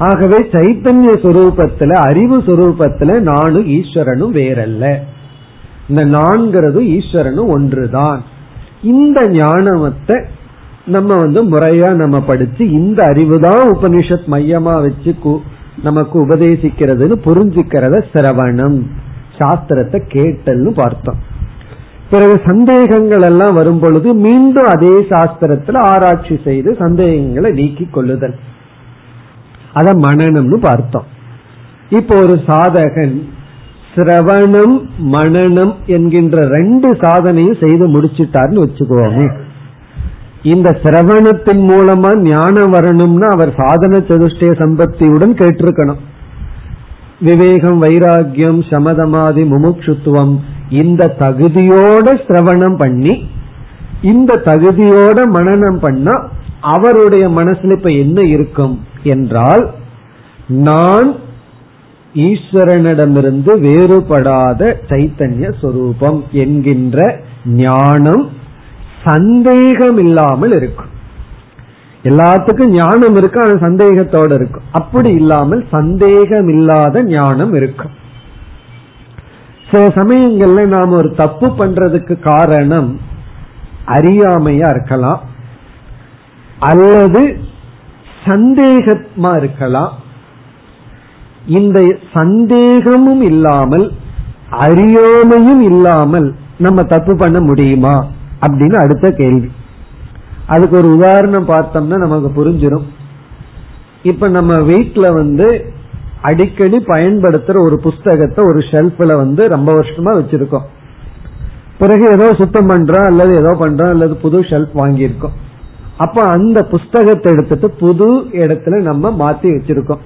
ஆகவே சைத்தன்ய சொரூபத்துல, அறிவு சொரூபத்துல நானும் ஈஸ்வரனும் வேறல்ல, இந்த நான்கிறது ஈஸ்வரனும் ஒன்றுதான். இந்த ஞானத்தை நம்ம வந்து முறையா நம்ம படிச்சு இந்த அறிவுதான் உபனிஷத் மையமா வச்சு நமக்கு உபதேசிக்கிறதுன்னு புரிஞ்சுக்கிறத சிரவணம், சாஸ்திரத்தை கேட்டல்னு பார்த்தோம். பிறகு சந்தேகங்கள் எல்லாம் வரும் பொழுது மீண்டும் அதே சாஸ்திரத்துல ஆராய்ச்சி செய்து சந்தேகங்களை நீக்கி கொள்ளுதல், அத மனனம்னு பார்த்தோம். இப்போ ஒரு சாதகன் சிரவணம் மனனம் என்கின்ற ரெண்டு சாதனையும் செய்து முடிச்சுட்டார்னு வச்சுக்கோமே, இந்த சிரவணத்தின் மூலமா ஞானம் வரணும்னா அவர் சாதன சதுஷ்டய சம்பத்தியுடன் கேட்டிருக்கணும். விவேகம், வைராகியம், சமதமாதி, முமுட்சுத்துவம் இந்த தகுதியோட சிரவணம் பண்ணி இந்த தகுதியோட மனனம் பண்ண அவருடைய மனசுல இப்ப என்ன இருக்கும் என்றால், நான் ஈஸ்வரனிடமிருந்து வேறுபடாத சைத்தன்ய சொரூபம் என்கின்ற ஞானம் சந்தேகம் இல்லாமல் இருக்கும். எல்லாத்துக்கும் ஞானம் இருக்கும், அது சந்தேகத்தோட இருக்கும். அப்படி இல்லாமல் சந்தேகம் இல்லாத ஞானம் இருக்கும். சில சமயங்கள்ல நாம் ஒரு தப்பு பண்றதுக்கு காரணம் அறியாமையா இருக்கலாம், அல்லது சந்தேகமா இருக்கலாம். இந்த சந்தேகமும் இல்லாமல் அறியாமையும் இல்லாமல் நம்ம தப்பு பண்ண முடியுமா அப்படின்னு அடுத்த கேள்வி. அதுக்கு ஒரு உதாரணம் பார்த்தோம்னா நமக்கு புரிஞ்சிடும். இப்ப நம்ம வீட்டுல வந்து அடிக்கடி பயன்படுத்துற ஒரு புஸ்தகத்தை ஒரு ஷெல்ஃப்ல வந்து ரொம்ப வருஷமா வச்சிருக்கோம். பிறகு ஏதோ சுத்தம் பண்றோம் அல்லது ஏதோ பண்றோம் அல்லது புது ஷெல்ஃப் வாங்கியிருக்கோம். அப்ப அந்த புஸ்தகத்தை எடுத்துட்டு புது இடத்துல நம்ம மாத்தி வச்சிருக்கோம்.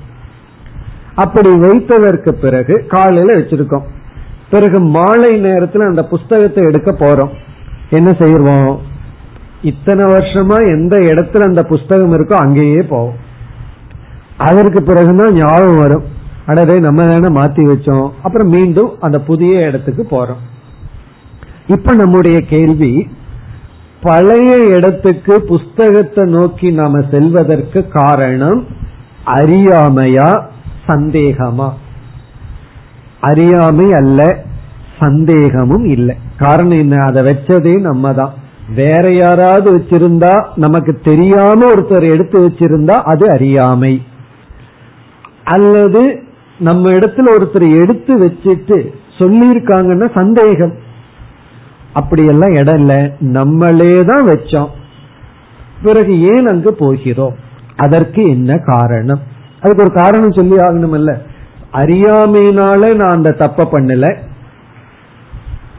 அப்படி வைத்ததற்கு பிறகு காலையில வச்சிருக்கோம், பிறகு மாலை நேரத்துல அந்த புஸ்தகத்தை எடுக்க போறோம். என்ன செய்வோம்? இத்தனை வருஷமா எந்த இடத்துல அந்த புஸ்தகம் இருக்கோ அங்கேயே போவோம். அதற்கு பிறகுதான் ஞாபகம் வரும், அடவே நம்ம தானே மாத்தி வச்சோம். அப்புறம் மீண்டும் அந்த புதிய இடத்துக்கு போறோம். இப்ப நம்முடைய கேள்வி, பழைய இடத்துக்கு புஸ்தகத்தை நோக்கி நாம செல்வதற்கு காரணம் அறியாமையா சந்தேகமா? அறியாமை அல்ல, சந்தேகமும் இல்லை. காரணம் என்ன? அதை வச்சதே நம்ம தான். வேற யாராவது வச்சிருந்தா, நமக்கு தெரியாம ஒருத்தர் எடுத்து வச்சிருந்தா அது அறியாமை. அல்லது நம்ம இடத்துல ஒருத்தர் எடுத்து வச்சிட்டு சொல்லியிருக்காங்கன்னா சந்தேகம். அப்படியெல்லாம் இடம் இல்லை, நம்மளே தான் வச்சோம். பிறகு ஏன் அங்கு போகிறோம்? அதற்கு என்ன காரணம்? அதுக்கு ஒரு காரணம் சொல்லி ஆகணும் இல்ல? அறியாமையினால நான் அந்த தப்ப பண்ணல,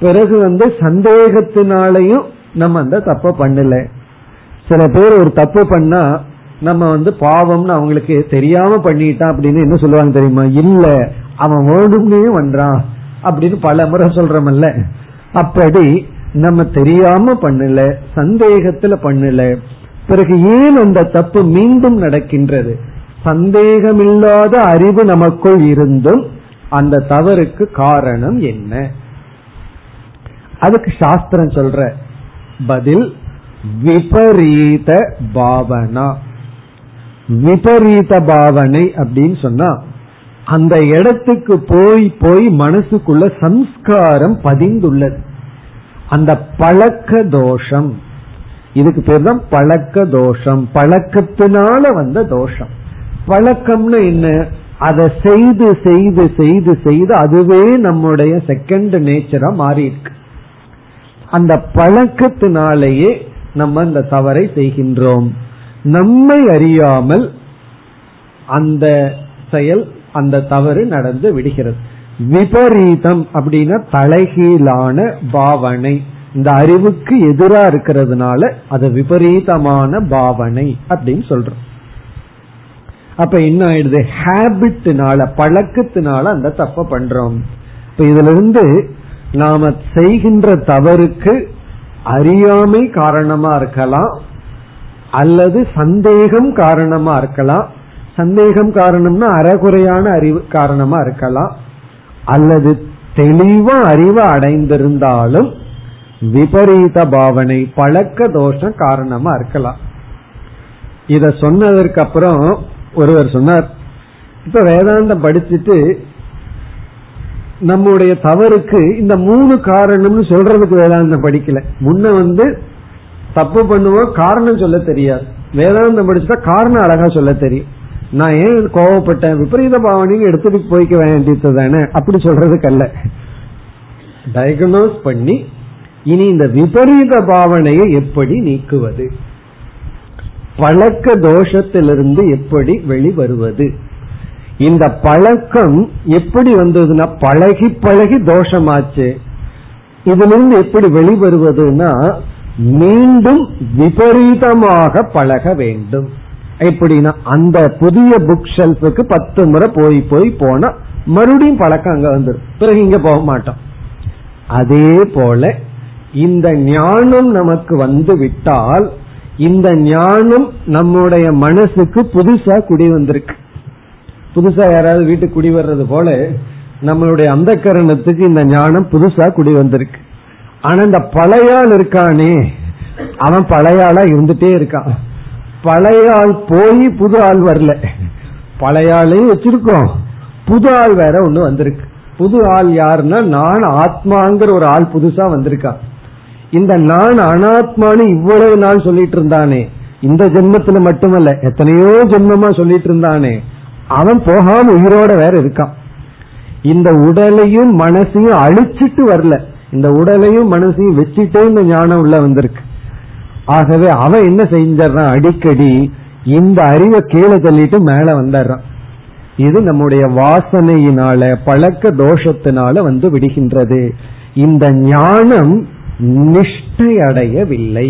பிறகு வந்து சந்தேகத்தினாலையும் நம்ம அந்த தப்ப பண்ணல. சில பேர் ஒரு தப்பு பண்ணா நம்ம வந்து பாவம்னு அவங்களுக்கு தெரியாம பண்ணிட்டான் அப்படின்னு என்ன சொல்லுவாங்க தெரியுமா? இல்ல, அவன் வேண்டும்லயும் பண்றான் அப்படின்னு பல முறை சொல்றமல்ல. அப்படி நம்ம தெரியாம பண்ணல, சந்தேகத்துல பண்ணல. பிறகு ஏன் அந்த தப்பு மீண்டும் நடக்கின்றது? சந்தேகமில்லாத அறிவு நமக்குள் இருந்தும் அந்த தவறுக்கு காரணம் என்ன? அதுக்கு சாஸ்திரம் சொல்ற பதில் விபரீத பாவனா. விபரீத பாவனை அப்படின்னு சொன்னா, அந்த இடத்துக்கு போய் போய் மனசுக்குள்ள சம்ஸ்காரம் பதிந்துள்ளது. அந்த பழக்க தோஷம், இதுக்கு பேர் தான் பழக்க தோஷம். பழக்கத்தினால வந்த தோஷம். பழக்கம்னு என்ன? அதை செய்து செய்து செய்து செய்து அதுவே நம்முடைய செகண்ட் நேச்சரா மாறி இருக்கு. அந்த பழக்கத்தினாலேயே நம்ம அந்த தவறை செய்கின்றோம். நம்மை அறியாமல் அந்த செயல், அந்த தவறு நடந்து விடுகிறது. விபரீதம் அப்படின்னா தலைகீழான பாவனை. இந்த அறிவுக்கு எதிரா இருக்கிறதுனால அது விபரீதமான பாவனை அப்படின்னு சொல்றோம். அப்ப என்ன ஆயிடுது? ஹேபிட்னால, பழக்கத்தினால அந்த தப்ப பண்றோம். இப்ப இதுல இருந்து நாம செய்கின்ற தவறுக்கு அறியாமை காரணமா இருக்கலாம், அல்லது சந்தேகம் காரணமா இருக்கலாம். சந்தேகம் காரணம்னா அறகுறையான அறிவு காரணமா இருக்கலாம், அல்லது தெளிவா அறிவு அடைந்திருந்தாலும் விபரீத பாவனை, பழக்க தோஷம் காரணமா இருக்கலாம். இத சொன்னதற்கு அப்புறம் ஒருவர் சொன்னார், இப்ப வேதாந்தம் படிச்சுட்டு நம்முடைய தவறுக்கு இந்த மூணு காரணம்னு சொல்றதுக்கு வேதாந்தம் படிக்கல. முன்ன வந்து தப்பு பண்ணுவோம், காரணம் சொல்ல தெரியாது. வேதாந்தம் படிச்சுட்டா காரணம் அழகா சொல்ல தெரியும். நான் ஏன் கோவப்பட்டேன், விபரீத பாவனைன்னு எடுத்துட்டு போய்க்க வேண்டியது தானே, அப்படி சொல்றதுக்கு அல்ல. டயக்னோஸ் பண்ணி இனி இந்த விபரீத பாவனையை எப்படி நீக்குவது, பழக்க தோஷத்திலிருந்து எப்படி வெளிவருவது, இந்த பழக்கம் எப்படி வந்ததுன்னா பழகி பழகி தோஷமாச்சு, இதிலிருந்து எப்படி வெளிவருவதுன்னா மீண்டும் விபரீதமாக பழக வேண்டும். எப்படின்னா அந்த புதிய புக் ஷெல்ஃபுக்கு பத்து முறை போய் போய் போனா மறுபடியும் பழக்கம் அங்க வந்துடும், பிறகு இங்க போக மாட்டோம். அதே போல இந்த ஞானம் நமக்கு வந்து விட்டால், இந்த ஞானம் நம்முடைய மனசுக்கு புதுசா குடி வந்திருக்கு. புதுசா யாராவது வீட்டுக்கு குடி வர்றது போல நம்மளுடைய அந்த கரணத்துக்கு இந்த ஞானம் புதுசா குடி வந்திருக்கு. ஆனா இந்த பழையாள் இருக்கானே, அவன் பழையாளா இருந்துட்டே இருக்கான். பழையாள் போய் புது ஆள் வரல, பழையாளையும் வச்சிருக்கோம், புது ஆள் வேற ஒண்ணு வந்திருக்கு. புது ஆள் யாருன்னா நான் ஆத்மாங்கிற ஒரு ஆள் புதுசா வந்திருக்கான். இந்த நான் அனாத்மானு இவ்வளவு நாள் சொல்லிட்டு இருந்தானே, இந்த ஜென்மத்துல மட்டுமல்ல எத்தனையோ ஜென்மமா சொல்லிட்டு இருந்தானே, அவன் போகாம உயிரோட வேற இருக்கான். இந்த உடலையும் மனசையும் அழிச்சிட்டு வரல, இந்த உடலையும் மனசையும் வச்சுட்டே இந்த ஞானம் உள்ள வந்திருக்கு. ஆகவே அவன் என்ன செஞ்சான், அடிக்கடி இந்த அறிவை கீழே தள்ளிட்டு மேல வந்துடுறான். இது நம்முடைய வாசனையினால பழக்க தோஷத்தினால வந்து விடுகின்றது. இந்த ஞானம் நிஷ்டை அடையவில்லை.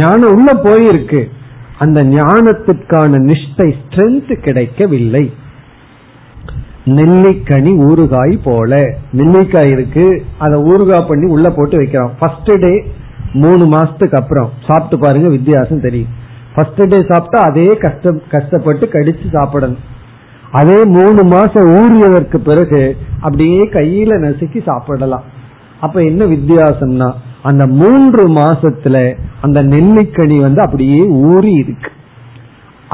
ஞானம் உள்ள போயிருக்கு, அந்த ஞானத்திற்கான நிஷ்டை ஸ்ட்ரென்த் கிடைக்கவில்லை. நெல்லிக்கனி ஊறுகாய் போல, நெல்லிக்காய் இருக்கு அதை ஊறுகாய் பண்ணி உள்ள போட்டு வைக்கிறோம். ஃபர்ஸ்ட் டே மூணு மாசத்துக்கு அப்புறம் சாப்பிட்டு பாருங்க, வித்தியாசம் தெரியும். ஃபர்ஸ்ட் டே சாப்பிட்டா அதே கஷ்ட கஷ்டப்பட்டு கடிச்சு சாப்பிடணும். அதே மூணு மாசம் ஊறியதற்கு பிறகு அப்படியே கையில நசுக்கி சாப்பிடலாம். அப்ப என்ன வித்தியாசம்னா, அந்த மூன்று மாசத்துல அந்த நெல்லிக்கனி வந்து அப்படியே ஊறி இருக்கு.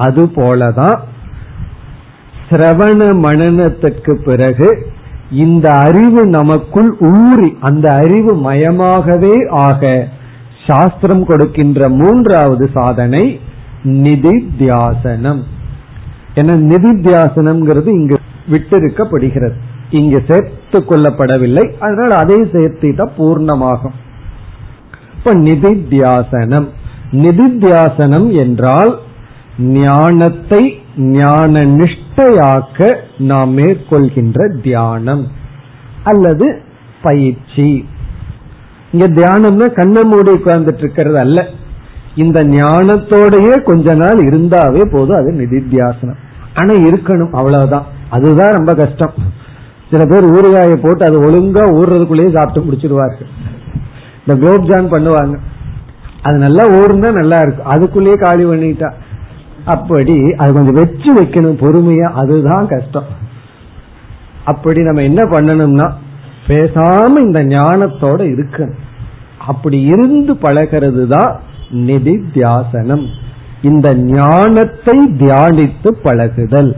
அது போலதான் சிரவண மனனத்திற்கு பிறகு இந்த அறிவு நமக்குள் ஊறி அந்த அறிவு மயமாகவே ஆக, சாஸ்திரம் கொடுக்கின்ற மூன்றாவது சாதனை நிதித்தியாசனம். என நிதித்தியாசனம்ங்கிறது இங்கு விட்டிருக்கப்படுகிறது, இங்கு சேர்த்து கொள்ளப்படவில்லை. அதனால் அதை சேர்த்திட்டா பூர்ணமாகும். இப்ப நிதித்தியாசனம், நிதித்தியாசனம் என்றால் ஞானத்தை ஞான நிஷ்டையாக்க நாம் மேற்கொள்கின்ற தியானம் அல்லது பயிற்சி. இங்க தியானம்னா கண்ணை மூடி உட்கார்ந்துட்டு இருக்கிறது அல்ல, இந்த ஞானத்தோடயே கொஞ்ச நாள் இருந்தாவே போதும், அது நிதித்தியாசனம். ஆனா இருக்கணும், அவ்வளவுதான். அதுதான் ரொம்ப கஷ்டம். சில பேர் ஊறுகாய போட்டு அது ஒழுங்கா ஊறுறதுக்குள்ளேயே சாப்பிட்டு முடிச்சிருவார்கள். இந்த குலோப்ஜான் பண்ணுவாங்க, அது நல்லா ஊறுனா நல்லா இருக்கும், அதுக்குள்ளேயே காலி பண்ணிட்டா. அப்படி அது கொஞ்சம் வச்சு வைக்கணும் பொறுமையா, அதுதான் கஷ்டம். அப்படி நம்ம என்ன பண்ணணும்னா பேசாம இந்த ஞானத்தோட இருக்கணும். அப்படி இருந்து பழகிறது தான் நிதித்தியாசனம், இந்த ஞானத்தை தியானித்து பழகுதல்.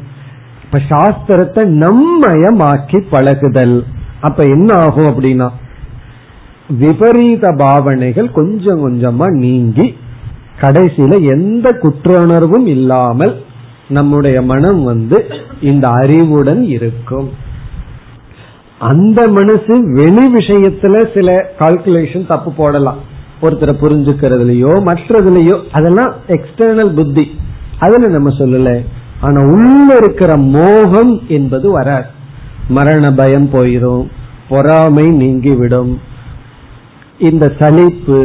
இப்ப சாஸ்திரத்தை நம்மயமாக்கி பழகுதல். அப்ப என்ன ஆகும் அப்படின்னா, விபரீத பாவனைகள் கொஞ்சம் கொஞ்சமா நீங்கி கடைசியில எந்த குற்றவுணர்வும் இல்லாமல் நம்முடைய மனம் வந்து இந்த அறிவுடன் இருக்கும். அந்த மனசு வெளி விஷயத்துல சில கால்குலேஷன் தப்பு போடலாம், ஒருத்தரை புரிஞ்சுக்கிறதுலயோ மற்றதுலயோ, அதெல்லாம் எக்ஸ்டர்னல் புத்தி, அதுல நம்ம சொல்லல. ஆனா உள்ள இருக்கிற மோகம் என்பது வராது. மரண பயம் போயிடும், பொறாமை நீங்கிவிடும், இந்த சலிப்பு,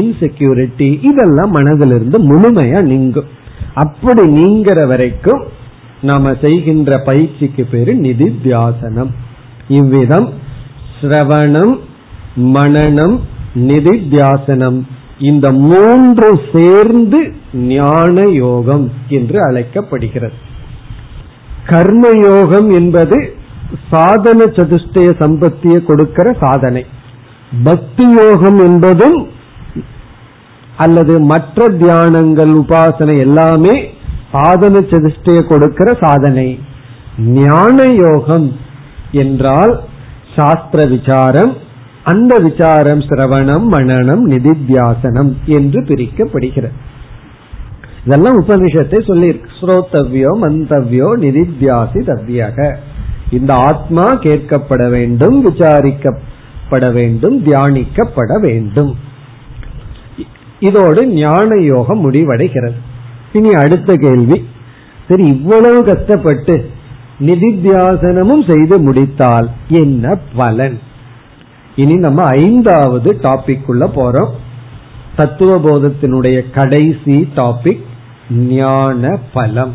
இன்செக்யூரிட்டி, இதெல்லாம் மனதிலிருந்து முழுமையா நீங்கும். அப்படி நீங்கிற வரைக்கும் நாம செய்கின்ற பயிற்சிக்கு பேரு நிதித்தியாசனம். இவ்விதம் சிரவணம், மனனம், நிதித்தியாசனம், இந்த மூன்று சேர்ந்து ஞான யோகம் என்று அழைக்கப்படுகிறது. கர்மயோகம் என்பது சாதன சதுஷ்டய சம்பத்தியை கொடுக்கிற சாதனை. பக்தி யோகம் என்பதும் அல்லது மற்ற தியானங்கள், உபாசனை எல்லாமே சாதன சதுஷ்டய கொடுக்கிற சாதனை. ஞான யோகம் என்றால் சாஸ்திர விசாரம், அந்த விசாரம் சிரவணம், மனனம், நிதித்தியாசனம் என்று பிரிக்கப்படுகிறது. இதெல்லாம் உபனிஷத்தை சொல்லி இருக்கு. ஸ்ரோதவ்யோ மந்தவ்யோ நிதித்தியாசி தவ்யக. இந்த ஆத்மா கேட்கப்பட வேண்டும், விசாரிக்கப்பட வேண்டும், தியானிக்கப்பட வேண்டும். இதோடு ஞான யோகம் முடிவடைகிறது. இனி அடுத்த கேள்வி, சரி இவ்வளவு கஷ்டப்பட்டு நிதித்தியாசனமும் செய்து முடித்தால் என்ன பலன்? இனி நம்ம ஐந்தாவது டாபிக் உள்ள போறோம். தத்துவபோதத்தினுடைய கடைசி டாபிக் ஞான பலம்.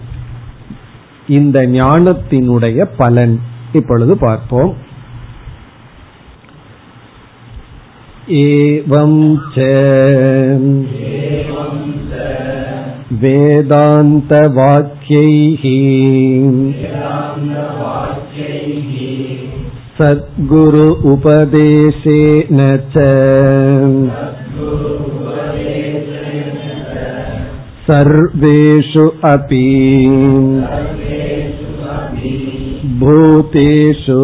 இந்த ஞானத்தினுடைய பலன் இப்பொழுது பார்ப்போம். ஏவம் ச வேதாந்த வாக்யைஹி சத்குரு உபதேசேன ச சர்வேஷு அபி பூதேஷு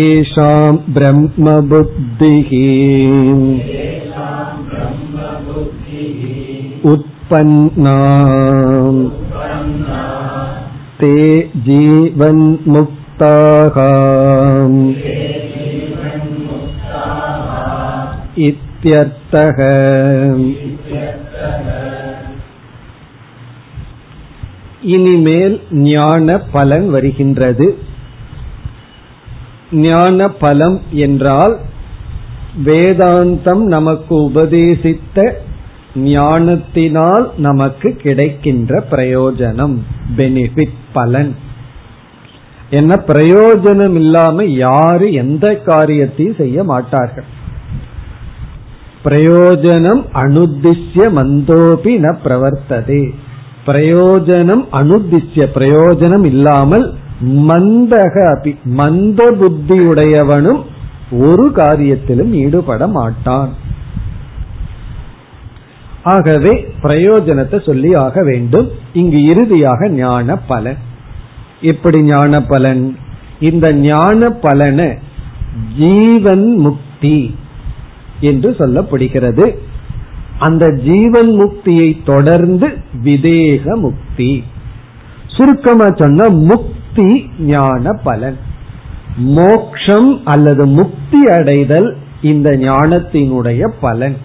ஏஷாம் பிரம்ம புத்திஹி உத்பன்னாம் தே ஜீவன் முக்தாஹாம் இத்யர்த்தஹ. இனிமேல் ஞான பலன் வருகின்றது. ஞான பலம் என்றால் வேதாந்தம் நமக்கு உபதேசித்த ஞானத்தினால் நமக்கு கிடைக்கின்ற பிரயோஜனம், பெனிஃபிட், பலன். என்ன பிரயோஜனம் இல்லாம யாரு எந்த காரியத்தையும் செய்ய மாட்டார்கள். பிரயோஜனம் அனுதிஷ்ய மந்தோபி ந பிரவர்த்ததே. பிரயோஜனம் அனுதிஷ்ய, பிரயோஜனம் இல்லாமல் மந்தக அபி, மந்த புத்தியுடையவனும் ஒரு காரியத்திலும் ஈடுபட மாட்டான். ஆகவே பிரயோஜனத்தை சொல்லி ஆக வேண்டும். இங்கு இறுதியாக ஞான பலன். எப்படி ஞான பலன்? இந்த ஞான பலன ஜீவன் முக்தி என்று சொல்லப்படுகிறது. அந்த ஜீவன் முக்தியை தொடர்ந்து விதேக முக்தி. சுருக்கமா சொன்ன முக்தி ஞான பலன். மோக்ஷம் அல்லது முக்தி அடைதல் இந்த ஞானத்தினுடைய பலன்.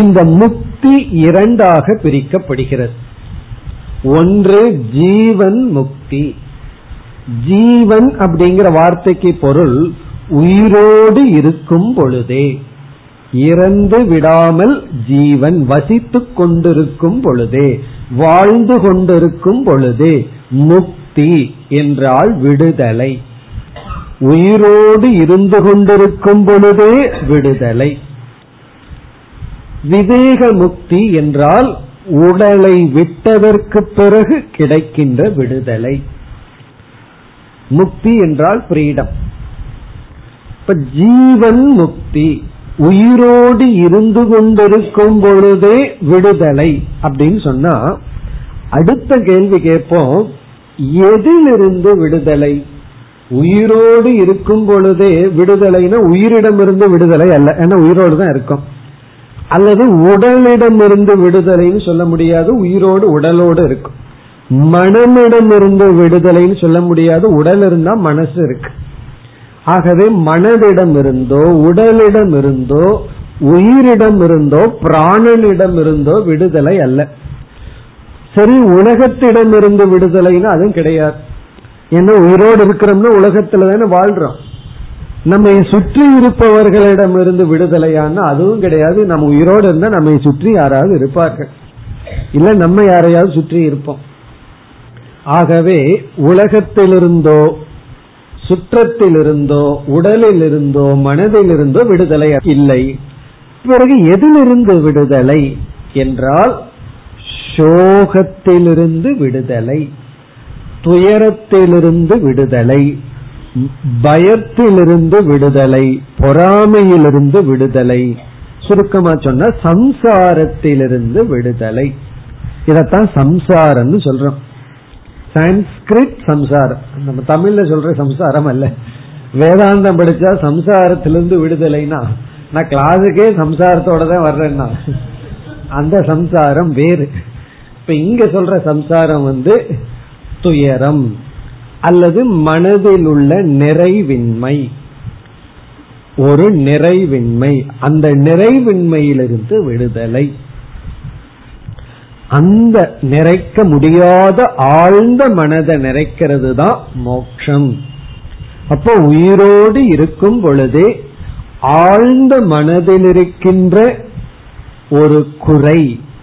இந்த முக்தி இரண்டாக பிரிக்கப்படுகிறது. ஒன்று ஜீவன் முக்தி. ஜீவன் அப்படிங்கிற வார்த்தைக்கு பொருள் உயிரோடு இருக்கும் பொழுதே, இறந்து விடாமல் ஜீவன் வசித்து கொண்டிருக்கும் பொழுதே, வாழ்ந்து கொண்டிருக்கும் பொழுதே. முக்தி என்றால் விடுதலை. உயிரோடு இருந்து கொண்டிருக்கும் பொழுதே விடுதலை. விவேக முக்தி என்றால் உடலை விட்டதற்கு பிறகு கிடைக்கின்ற விடுதலை. முக்தி என்றால் ஃப்ரீடம். இப்ப ஜீவன் முக்தி, உயிரோடு இருந்து கொண்டிருக்கும் பொழுதே விடுதலை அப்படின்னு சொன்னா அடுத்த கேள்வி கேட்போம், எதிலிருந்து விடுதலை? உயிரோடு இருக்கும் பொழுதே விடுதலைன்னா உயிரிடமிருந்து விடுதலை அல்ல, ஏன்னா உயிரோடு தான் இருக்கும். அல்லது உடலிடமிருந்து விடுதலைன்னு சொல்ல முடியாது, உயிரோடு உடலோடு இருக்கும். மனமிடமிருந்து விடுதலைன்னு சொல்ல முடியாது, உடல் இருந்தா மனசு இருக்கு. ஆகவே மனதிடம் இருந்தோ உடலிடம் இருந்தோ உயிரிடம் இருந்தோ பிராணனிடம் இருந்தோ விடுதலை அல்ல. சரி, உலகத்திடமிருந்து விடுதலைன்னா அதுவும் கிடையாது. ஏன்னா உயிரோடு இருக்கிறோம்னா உலகத்துல தானே வாழ்றோம். நம்ம சுற்றி இருப்பவர்களிடம் இருந்து விடுதலையானா அதுவும் கிடையாது. நம்ம உயிரோடு இருந்தா நம்ம சுற்றி யாராவது இருப்பார்கள், இல்ல நம்ம யாரையாவது சுற்றி இருப்போம். ஆகவே உலகத்திலிருந்தோ சுற்றத்திலிருந்தோ உடலிலிருந்தோ மனதிலிருந்தோ விடுதலை இல்லை. பிறகு எதிலிருந்து விடுதலை என்றால் சோகத்திலிருந்து விடுதலை, துயரத்திலிருந்து விடுதலை, பயத்திலிருந்து விடுதலை, பொறாமையிலிருந்து விடுதலை, சுருக்கமா சொன்ன சம்சாரத்திலிருந்து விடுதலை. இதத்தான் சம்சாரம்னு சொல்றோம். சான்ஸ்கிரிட் சம்சாரம், நம்ம தமிழ்ல சொல்ற சம்சாரம் அல்ல. வேதாந்தம் படிச்சா சம்சாரத்திலிருந்து விடுதலைனா, நான் கிளாஸுக்கே சம்சாரத்தோட தான் வர்றேன்னா அந்த சம்சாரம் வேறு. இப்ப இங்க சொல்ற சம்சாரம் வந்து துயரம் அல்லது மனதில் உள்ள நிறைவின்மை, ஒரு நிறைவின்மை. அந்த நிறைவின்மையிலிருந்து விடுதலை, அந்த நிறைக்க முடியாத ஆழ்ந்த மனதை நிறைக்கிறது தான் மோட்சம். அப்போ உயிரோடு இருக்கும் பொழுதே ஆழ்ந்த மனதில் இருக்கின்ற ஒரு குறை,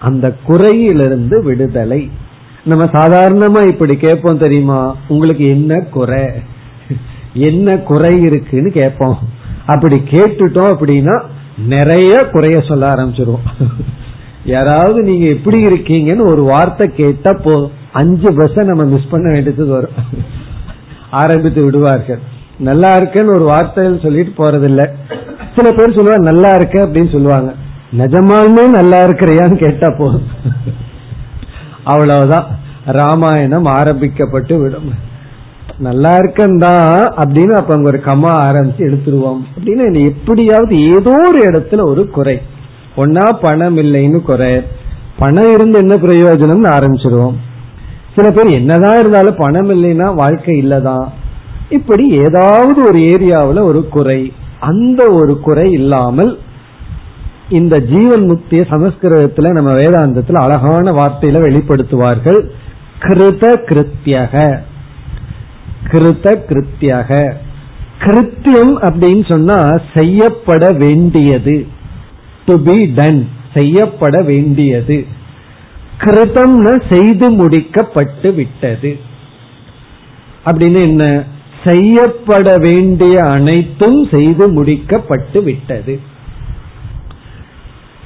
அந்த குறையிலிருந்து விடுதலை. நம்ம சாதாரணமா இப்படி கேட்போம் தெரியுமா, உங்களுக்கு என்ன குறை, என்ன குறை இருக்குன்னு கேட்போம். அப்படி கேட்டுட்டோம் அப்படின்னா நிறைய குறைய சொல்ல ஆரம்பிச்சிருவோம். யாராவது நீங்க எப்படி இருக்கீங்கன்னு ஒரு வார்த்தை கேட்டா போதும், அஞ்சு பர்சன்ட் நம்ம மிஸ் பண்ண வேண்டியது வரும், ஆரம்பித்து விடுவார்கள். நல்லா இருக்குன்னு ஒரு வார்த்தையில் சொல்லிட்டு போறதில்லை. சில பேர் சொல்லுவாங்க நல்லா இருக்கு அப்படின்னு சொல்லுவாங்க, நிஜமாலுமே நல்லா இருக்கிறியான்னு கேட்டா போதும், அவ்வளவுதான், ராமாயணம் ஆரம்பிக்கப்பட்டு விடும். நல்லா இருக்கா அப்படின்னு அப்ப அங்க ஒரு கமா ஆரம்பிச்சு எடுத்துருவோம். அப்படின்னா எப்படியாவது ஏதோ ஒரு இடத்துல ஒரு குறை, ஒன்னா பணம் இல்லைன்னு குறை, பணம் இருந்து என்ன பிரயோஜனம்னு ஆரம்பிச்சிருவோம். சில பேர் என்னதான் இருந்தாலும் பணம் இல்லைன்னா வாழ்க்கை இல்லதான். இப்படி ஏதாவது ஒரு ஏரியாவில் ஒரு குறை, அந்த ஒரு குறை இல்லாமல் இந்த ஜீவன் முக்தியை சமஸ்கிருதத்துல நம்ம வேதாந்தத்துல அழகான வார்த்தையில வெளிப்படுத்துவார்கள். கிருத கிருத்தியக, கிருத கிருத்தியக, கிருத்தியம் அப்படின்னு சொன்னா செய்யப்பட வேண்டியது, டு பி டன், செய்யப்பட வேண்டியது. கிருதம்னா செய்து முடிக்கப்பட்டு விட்டது. அப்படின்னு என்ன, செய்யப்பட வேண்டிய அனைத்தும் செய்து முடிக்கப்பட்டு விட்டது.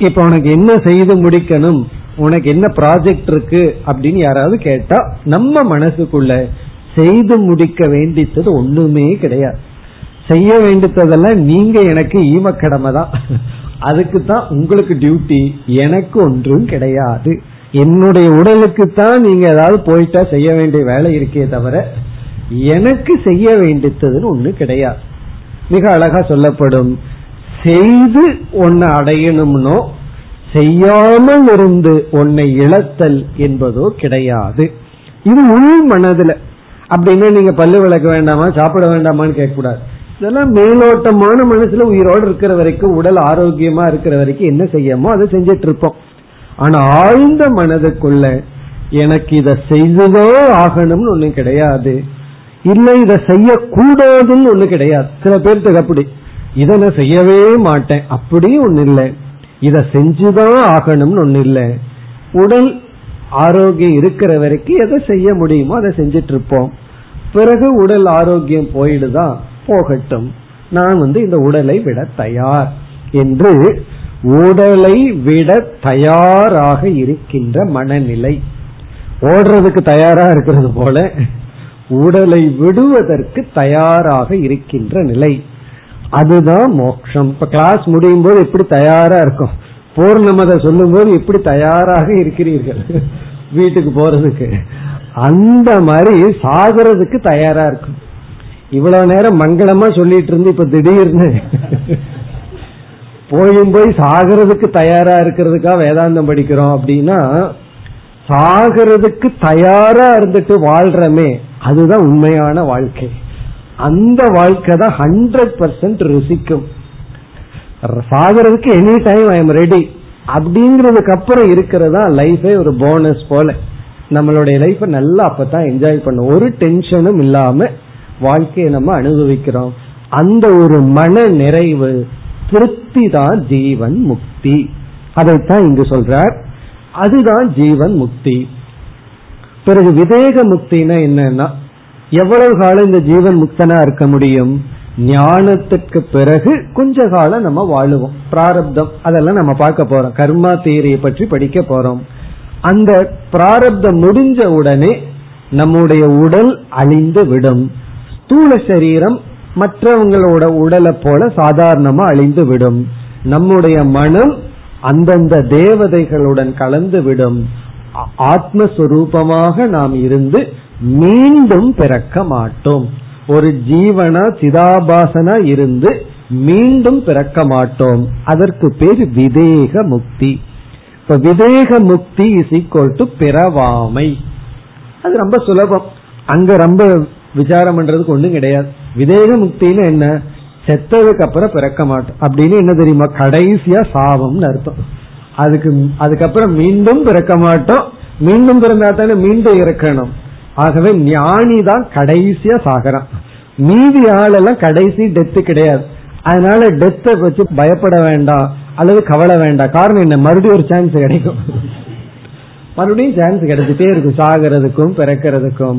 இப்ப உனக்கு என்ன செய்து முடிக்கணும், உனக்கு என்ன ப்ராஜெக்ட் இருக்கு அப்படின்னு யாராவது கேட்டா நம்ம மனசுக்குள்ள செய்து முடிக்க வேண்டித்தது ஒண்ணுமே கிடையாது. செய்ய வேண்டியதெல்லாம் நீங்க எனக்கு ஈம கடமை தான், அதுக்கு தான் உங்களுக்கு டியூட்டி, எனக்கு ஒன்றும் கிடையாது. என்னுடைய உடலுக்கு தான் நீங்க ஏதாவது போயிட்டா செய்ய வேண்டிய வேலை இருக்கே தவிர எனக்கு செய்ய வேண்டித்ததுன்னு ஒண்ணு கிடையாது. மிக அழகா சொல்லப்படும், செய்து ஒன்னை அடையணும்னோ செய்யாமல் இருந்து ஒன்னை இழத்தல் என்பதோ கிடையாது. இது உள் மனதுல. அப்படின்னா நீங்க பல்லு விளக்க வேண்டாமா, சாப்பிட வேண்டாமான்னு கேட்கக்கூடாது. இதெல்லாம் மேலோட்டமான மனசுல உயிரோடு இருக்கிற வரைக்கும், உடல் ஆரோக்கியமா இருக்கிற வரைக்கும் என்ன செய்யாமோ அதை செஞ்சிட்டு இருப்போம். ஆனா ஆழ்ந்த மனதுக்குள்ள எனக்கு இதை செய்ததோ ஆகணும்னு ஒண்ணு கிடையாது, இல்லை இதை செய்யக்கூடாதுன்னு ஒண்ணு கிடையாது. சில பேருக்கு அப்படி, இதை நான் செய்யவே மாட்டேன் அப்படியும் ஒண்ணு இல்லை, இதை செஞ்சுதான் ஆகணும்னு ஒண்ணு இல்லை. உடல் ஆரோக்கியம் இருக்கிற வரைக்கும் எதை செய்ய முடியுமோ அதை செஞ்சிட்டு இருப்போம். பிறகு உடல் ஆரோக்கியம் போயிடுதான், போகட்டும், நான் வந்து இந்த உடலை விட தயார் என்று உடலை விட தயாராக இருக்கின்ற மனநிலை. ஓடுறதுக்கு தயாரா இருக்கிறது போல உடலை விடுவதற்கு தயாராக இருக்கின்ற நிலை, அதுதான் மோட்சம். இப்ப கிளாஸ் முடியும் போது எப்படி தயாரா இருக்கும், பூர்ணமதை சொல்லும் போது எப்படி தயாராக இருக்கிறீர்கள் வீட்டுக்கு போறதுக்கு, அந்த மாதிரி சாகிறதுக்கு தயாரா இருக்கும். இவ்வளவு நேரம் மங்களமா சொல்லிட்டு இருந்து இப்ப திடீர்னு போயும் போய் சாகிறதுக்கு தயாரா இருக்கிறதுக்காக வேதாந்தம் படிக்கிறோம். அப்படின்னா சாகிறதுக்கு தயாரா இருந்துட்டு வாழ்றமே அதுதான் உண்மையான வாழ்க்கை. அந்த வாழ்க்கை தான் ஹண்ட்ரட் பர்சன்ட் ருசிக்கும். சாகிறதுக்கு any time I am ready அப்படிங்கிறதுக்கு அப்புறம் இருக்கிறதா லைஃபே ஒரு போனஸ் போல. நம்மளுடைய லைஃபை நல்லா அப்பதான் என்ஜாய் பண்ணும், ஒரு டென்ஷனும் இல்லாம வாழ்க்கையை நம்ம அனுபவிக்கிறோம். அந்த ஒரு மன நிறைவு, திருப்தி தான் ஜீவன் முக்தி. அதைத்தான் இங்கு சொல்றார், அதுதான் ஜீவன் முக்தி. பிறகு விவேக முக்தினா என்னன்னா, எவ்வளவு காலம் இந்த ஜீவன் முக்தனா இருக்க முடியும், ஞானத்திற்கு பிறகு கொஞ்ச காலம் நம்ம வாழுவோம், பிராரப்தம், அதெல்லாம் நம்ம பார்க்க போறோம், கர்மா தியரியை பற்றி படிக்க போறோம். அந்த பிராரப்தம் முடிஞ்ச உடனே நம்முடைய உடல் அழிந்து விடும். ஸ்தூல சரீரம் மற்றவங்களோட உடலை போல சாதாரணமா அழிந்து விடும். நம்முடைய மனம் அந்தந்த தேவதைகளுடன் கலந்து விடும். ஆத்மஸ்வரூபமாக நாம் இருந்து மீண்டும் பிறக்க மாட்டோம். ஒரு ஜீவனா சிதாபாசனா இருந்து மீண்டும் பிறக்க மாட்டோம். அதற்கு பேர் விதேக முக்தி. இப்ப விதேக முக்தி இஸ் ஈக்வல் டு பிறவாமை. அது ரொம்ப சுலபம், அங்க ரொம்ப விசாரம் பண்றதுக்கு ஒண்ணும் கிடையாது. விதேக முக்தின்னு என்ன, செத்ததுக்கு அப்புறம் பிறக்க மாட்டோம் அப்படின்னு என்ன தெரியுமா, கடைசியா சாபம்னு அர்த்தம். அதுக்கு அதுக்கப்புறம் மீண்டும் பிறக்க மாட்டோம், மீண்டும் பிறந்தா தானே மீண்டும் இறக்கணும். ஆகவே ஞானி தான் கடைசியா சாகிறான், மீதி ஆள் எல்லாம் கடைசி டெத்து கிடையாது. அதனால டெத்தை வச்சு பயப்பட வேண்டாம் அல்லது கவலை வேண்டாம். காரணம் என்ன? மறுபடியும் ஒரு சான்ஸ் கிடைக்கும், மறுபடியும் சான்ஸ் கிடைச்சிட்டே இருக்கும், சாகிறதுக்கும் பிறக்கிறதுக்கும்.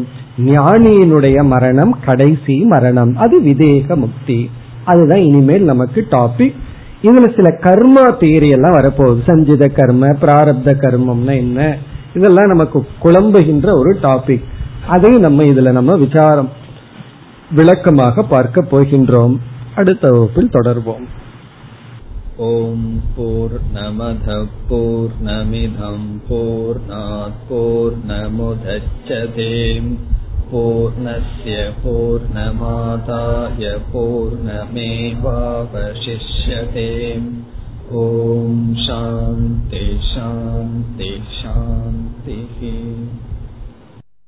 ஞானியினுடைய மரணம் கடைசி மரணம், அது விவேக முக்தி. அதுதான் இனிமேல் நமக்கு டாபிக். இதுல சில கர்மா தியரி எல்லாம் வரப்போகுது. சஞ்சித கர்ம, பிராரப்த கர்மம்னா என்ன, இதெல்லாம் நமக்கு குழம்புகின்ற ஒரு டாபிக். அதை நம்ம இதுல நம்ம விசாரம் விளக்கமாக பார்க்க போகின்றோம். அடுத்த வகுப்பில் தொடர்வோம். ஓம் பூர்ணமத பூர்ணமிதம் பூர்ணாத் பூர்ணமுதச்யதே பூர்ணஸ்ய பூர்ணமாதாய பூர்ணமேவாவசிஷ்யதே. ஓம் சாந்தி சாந்தி சாந்தி.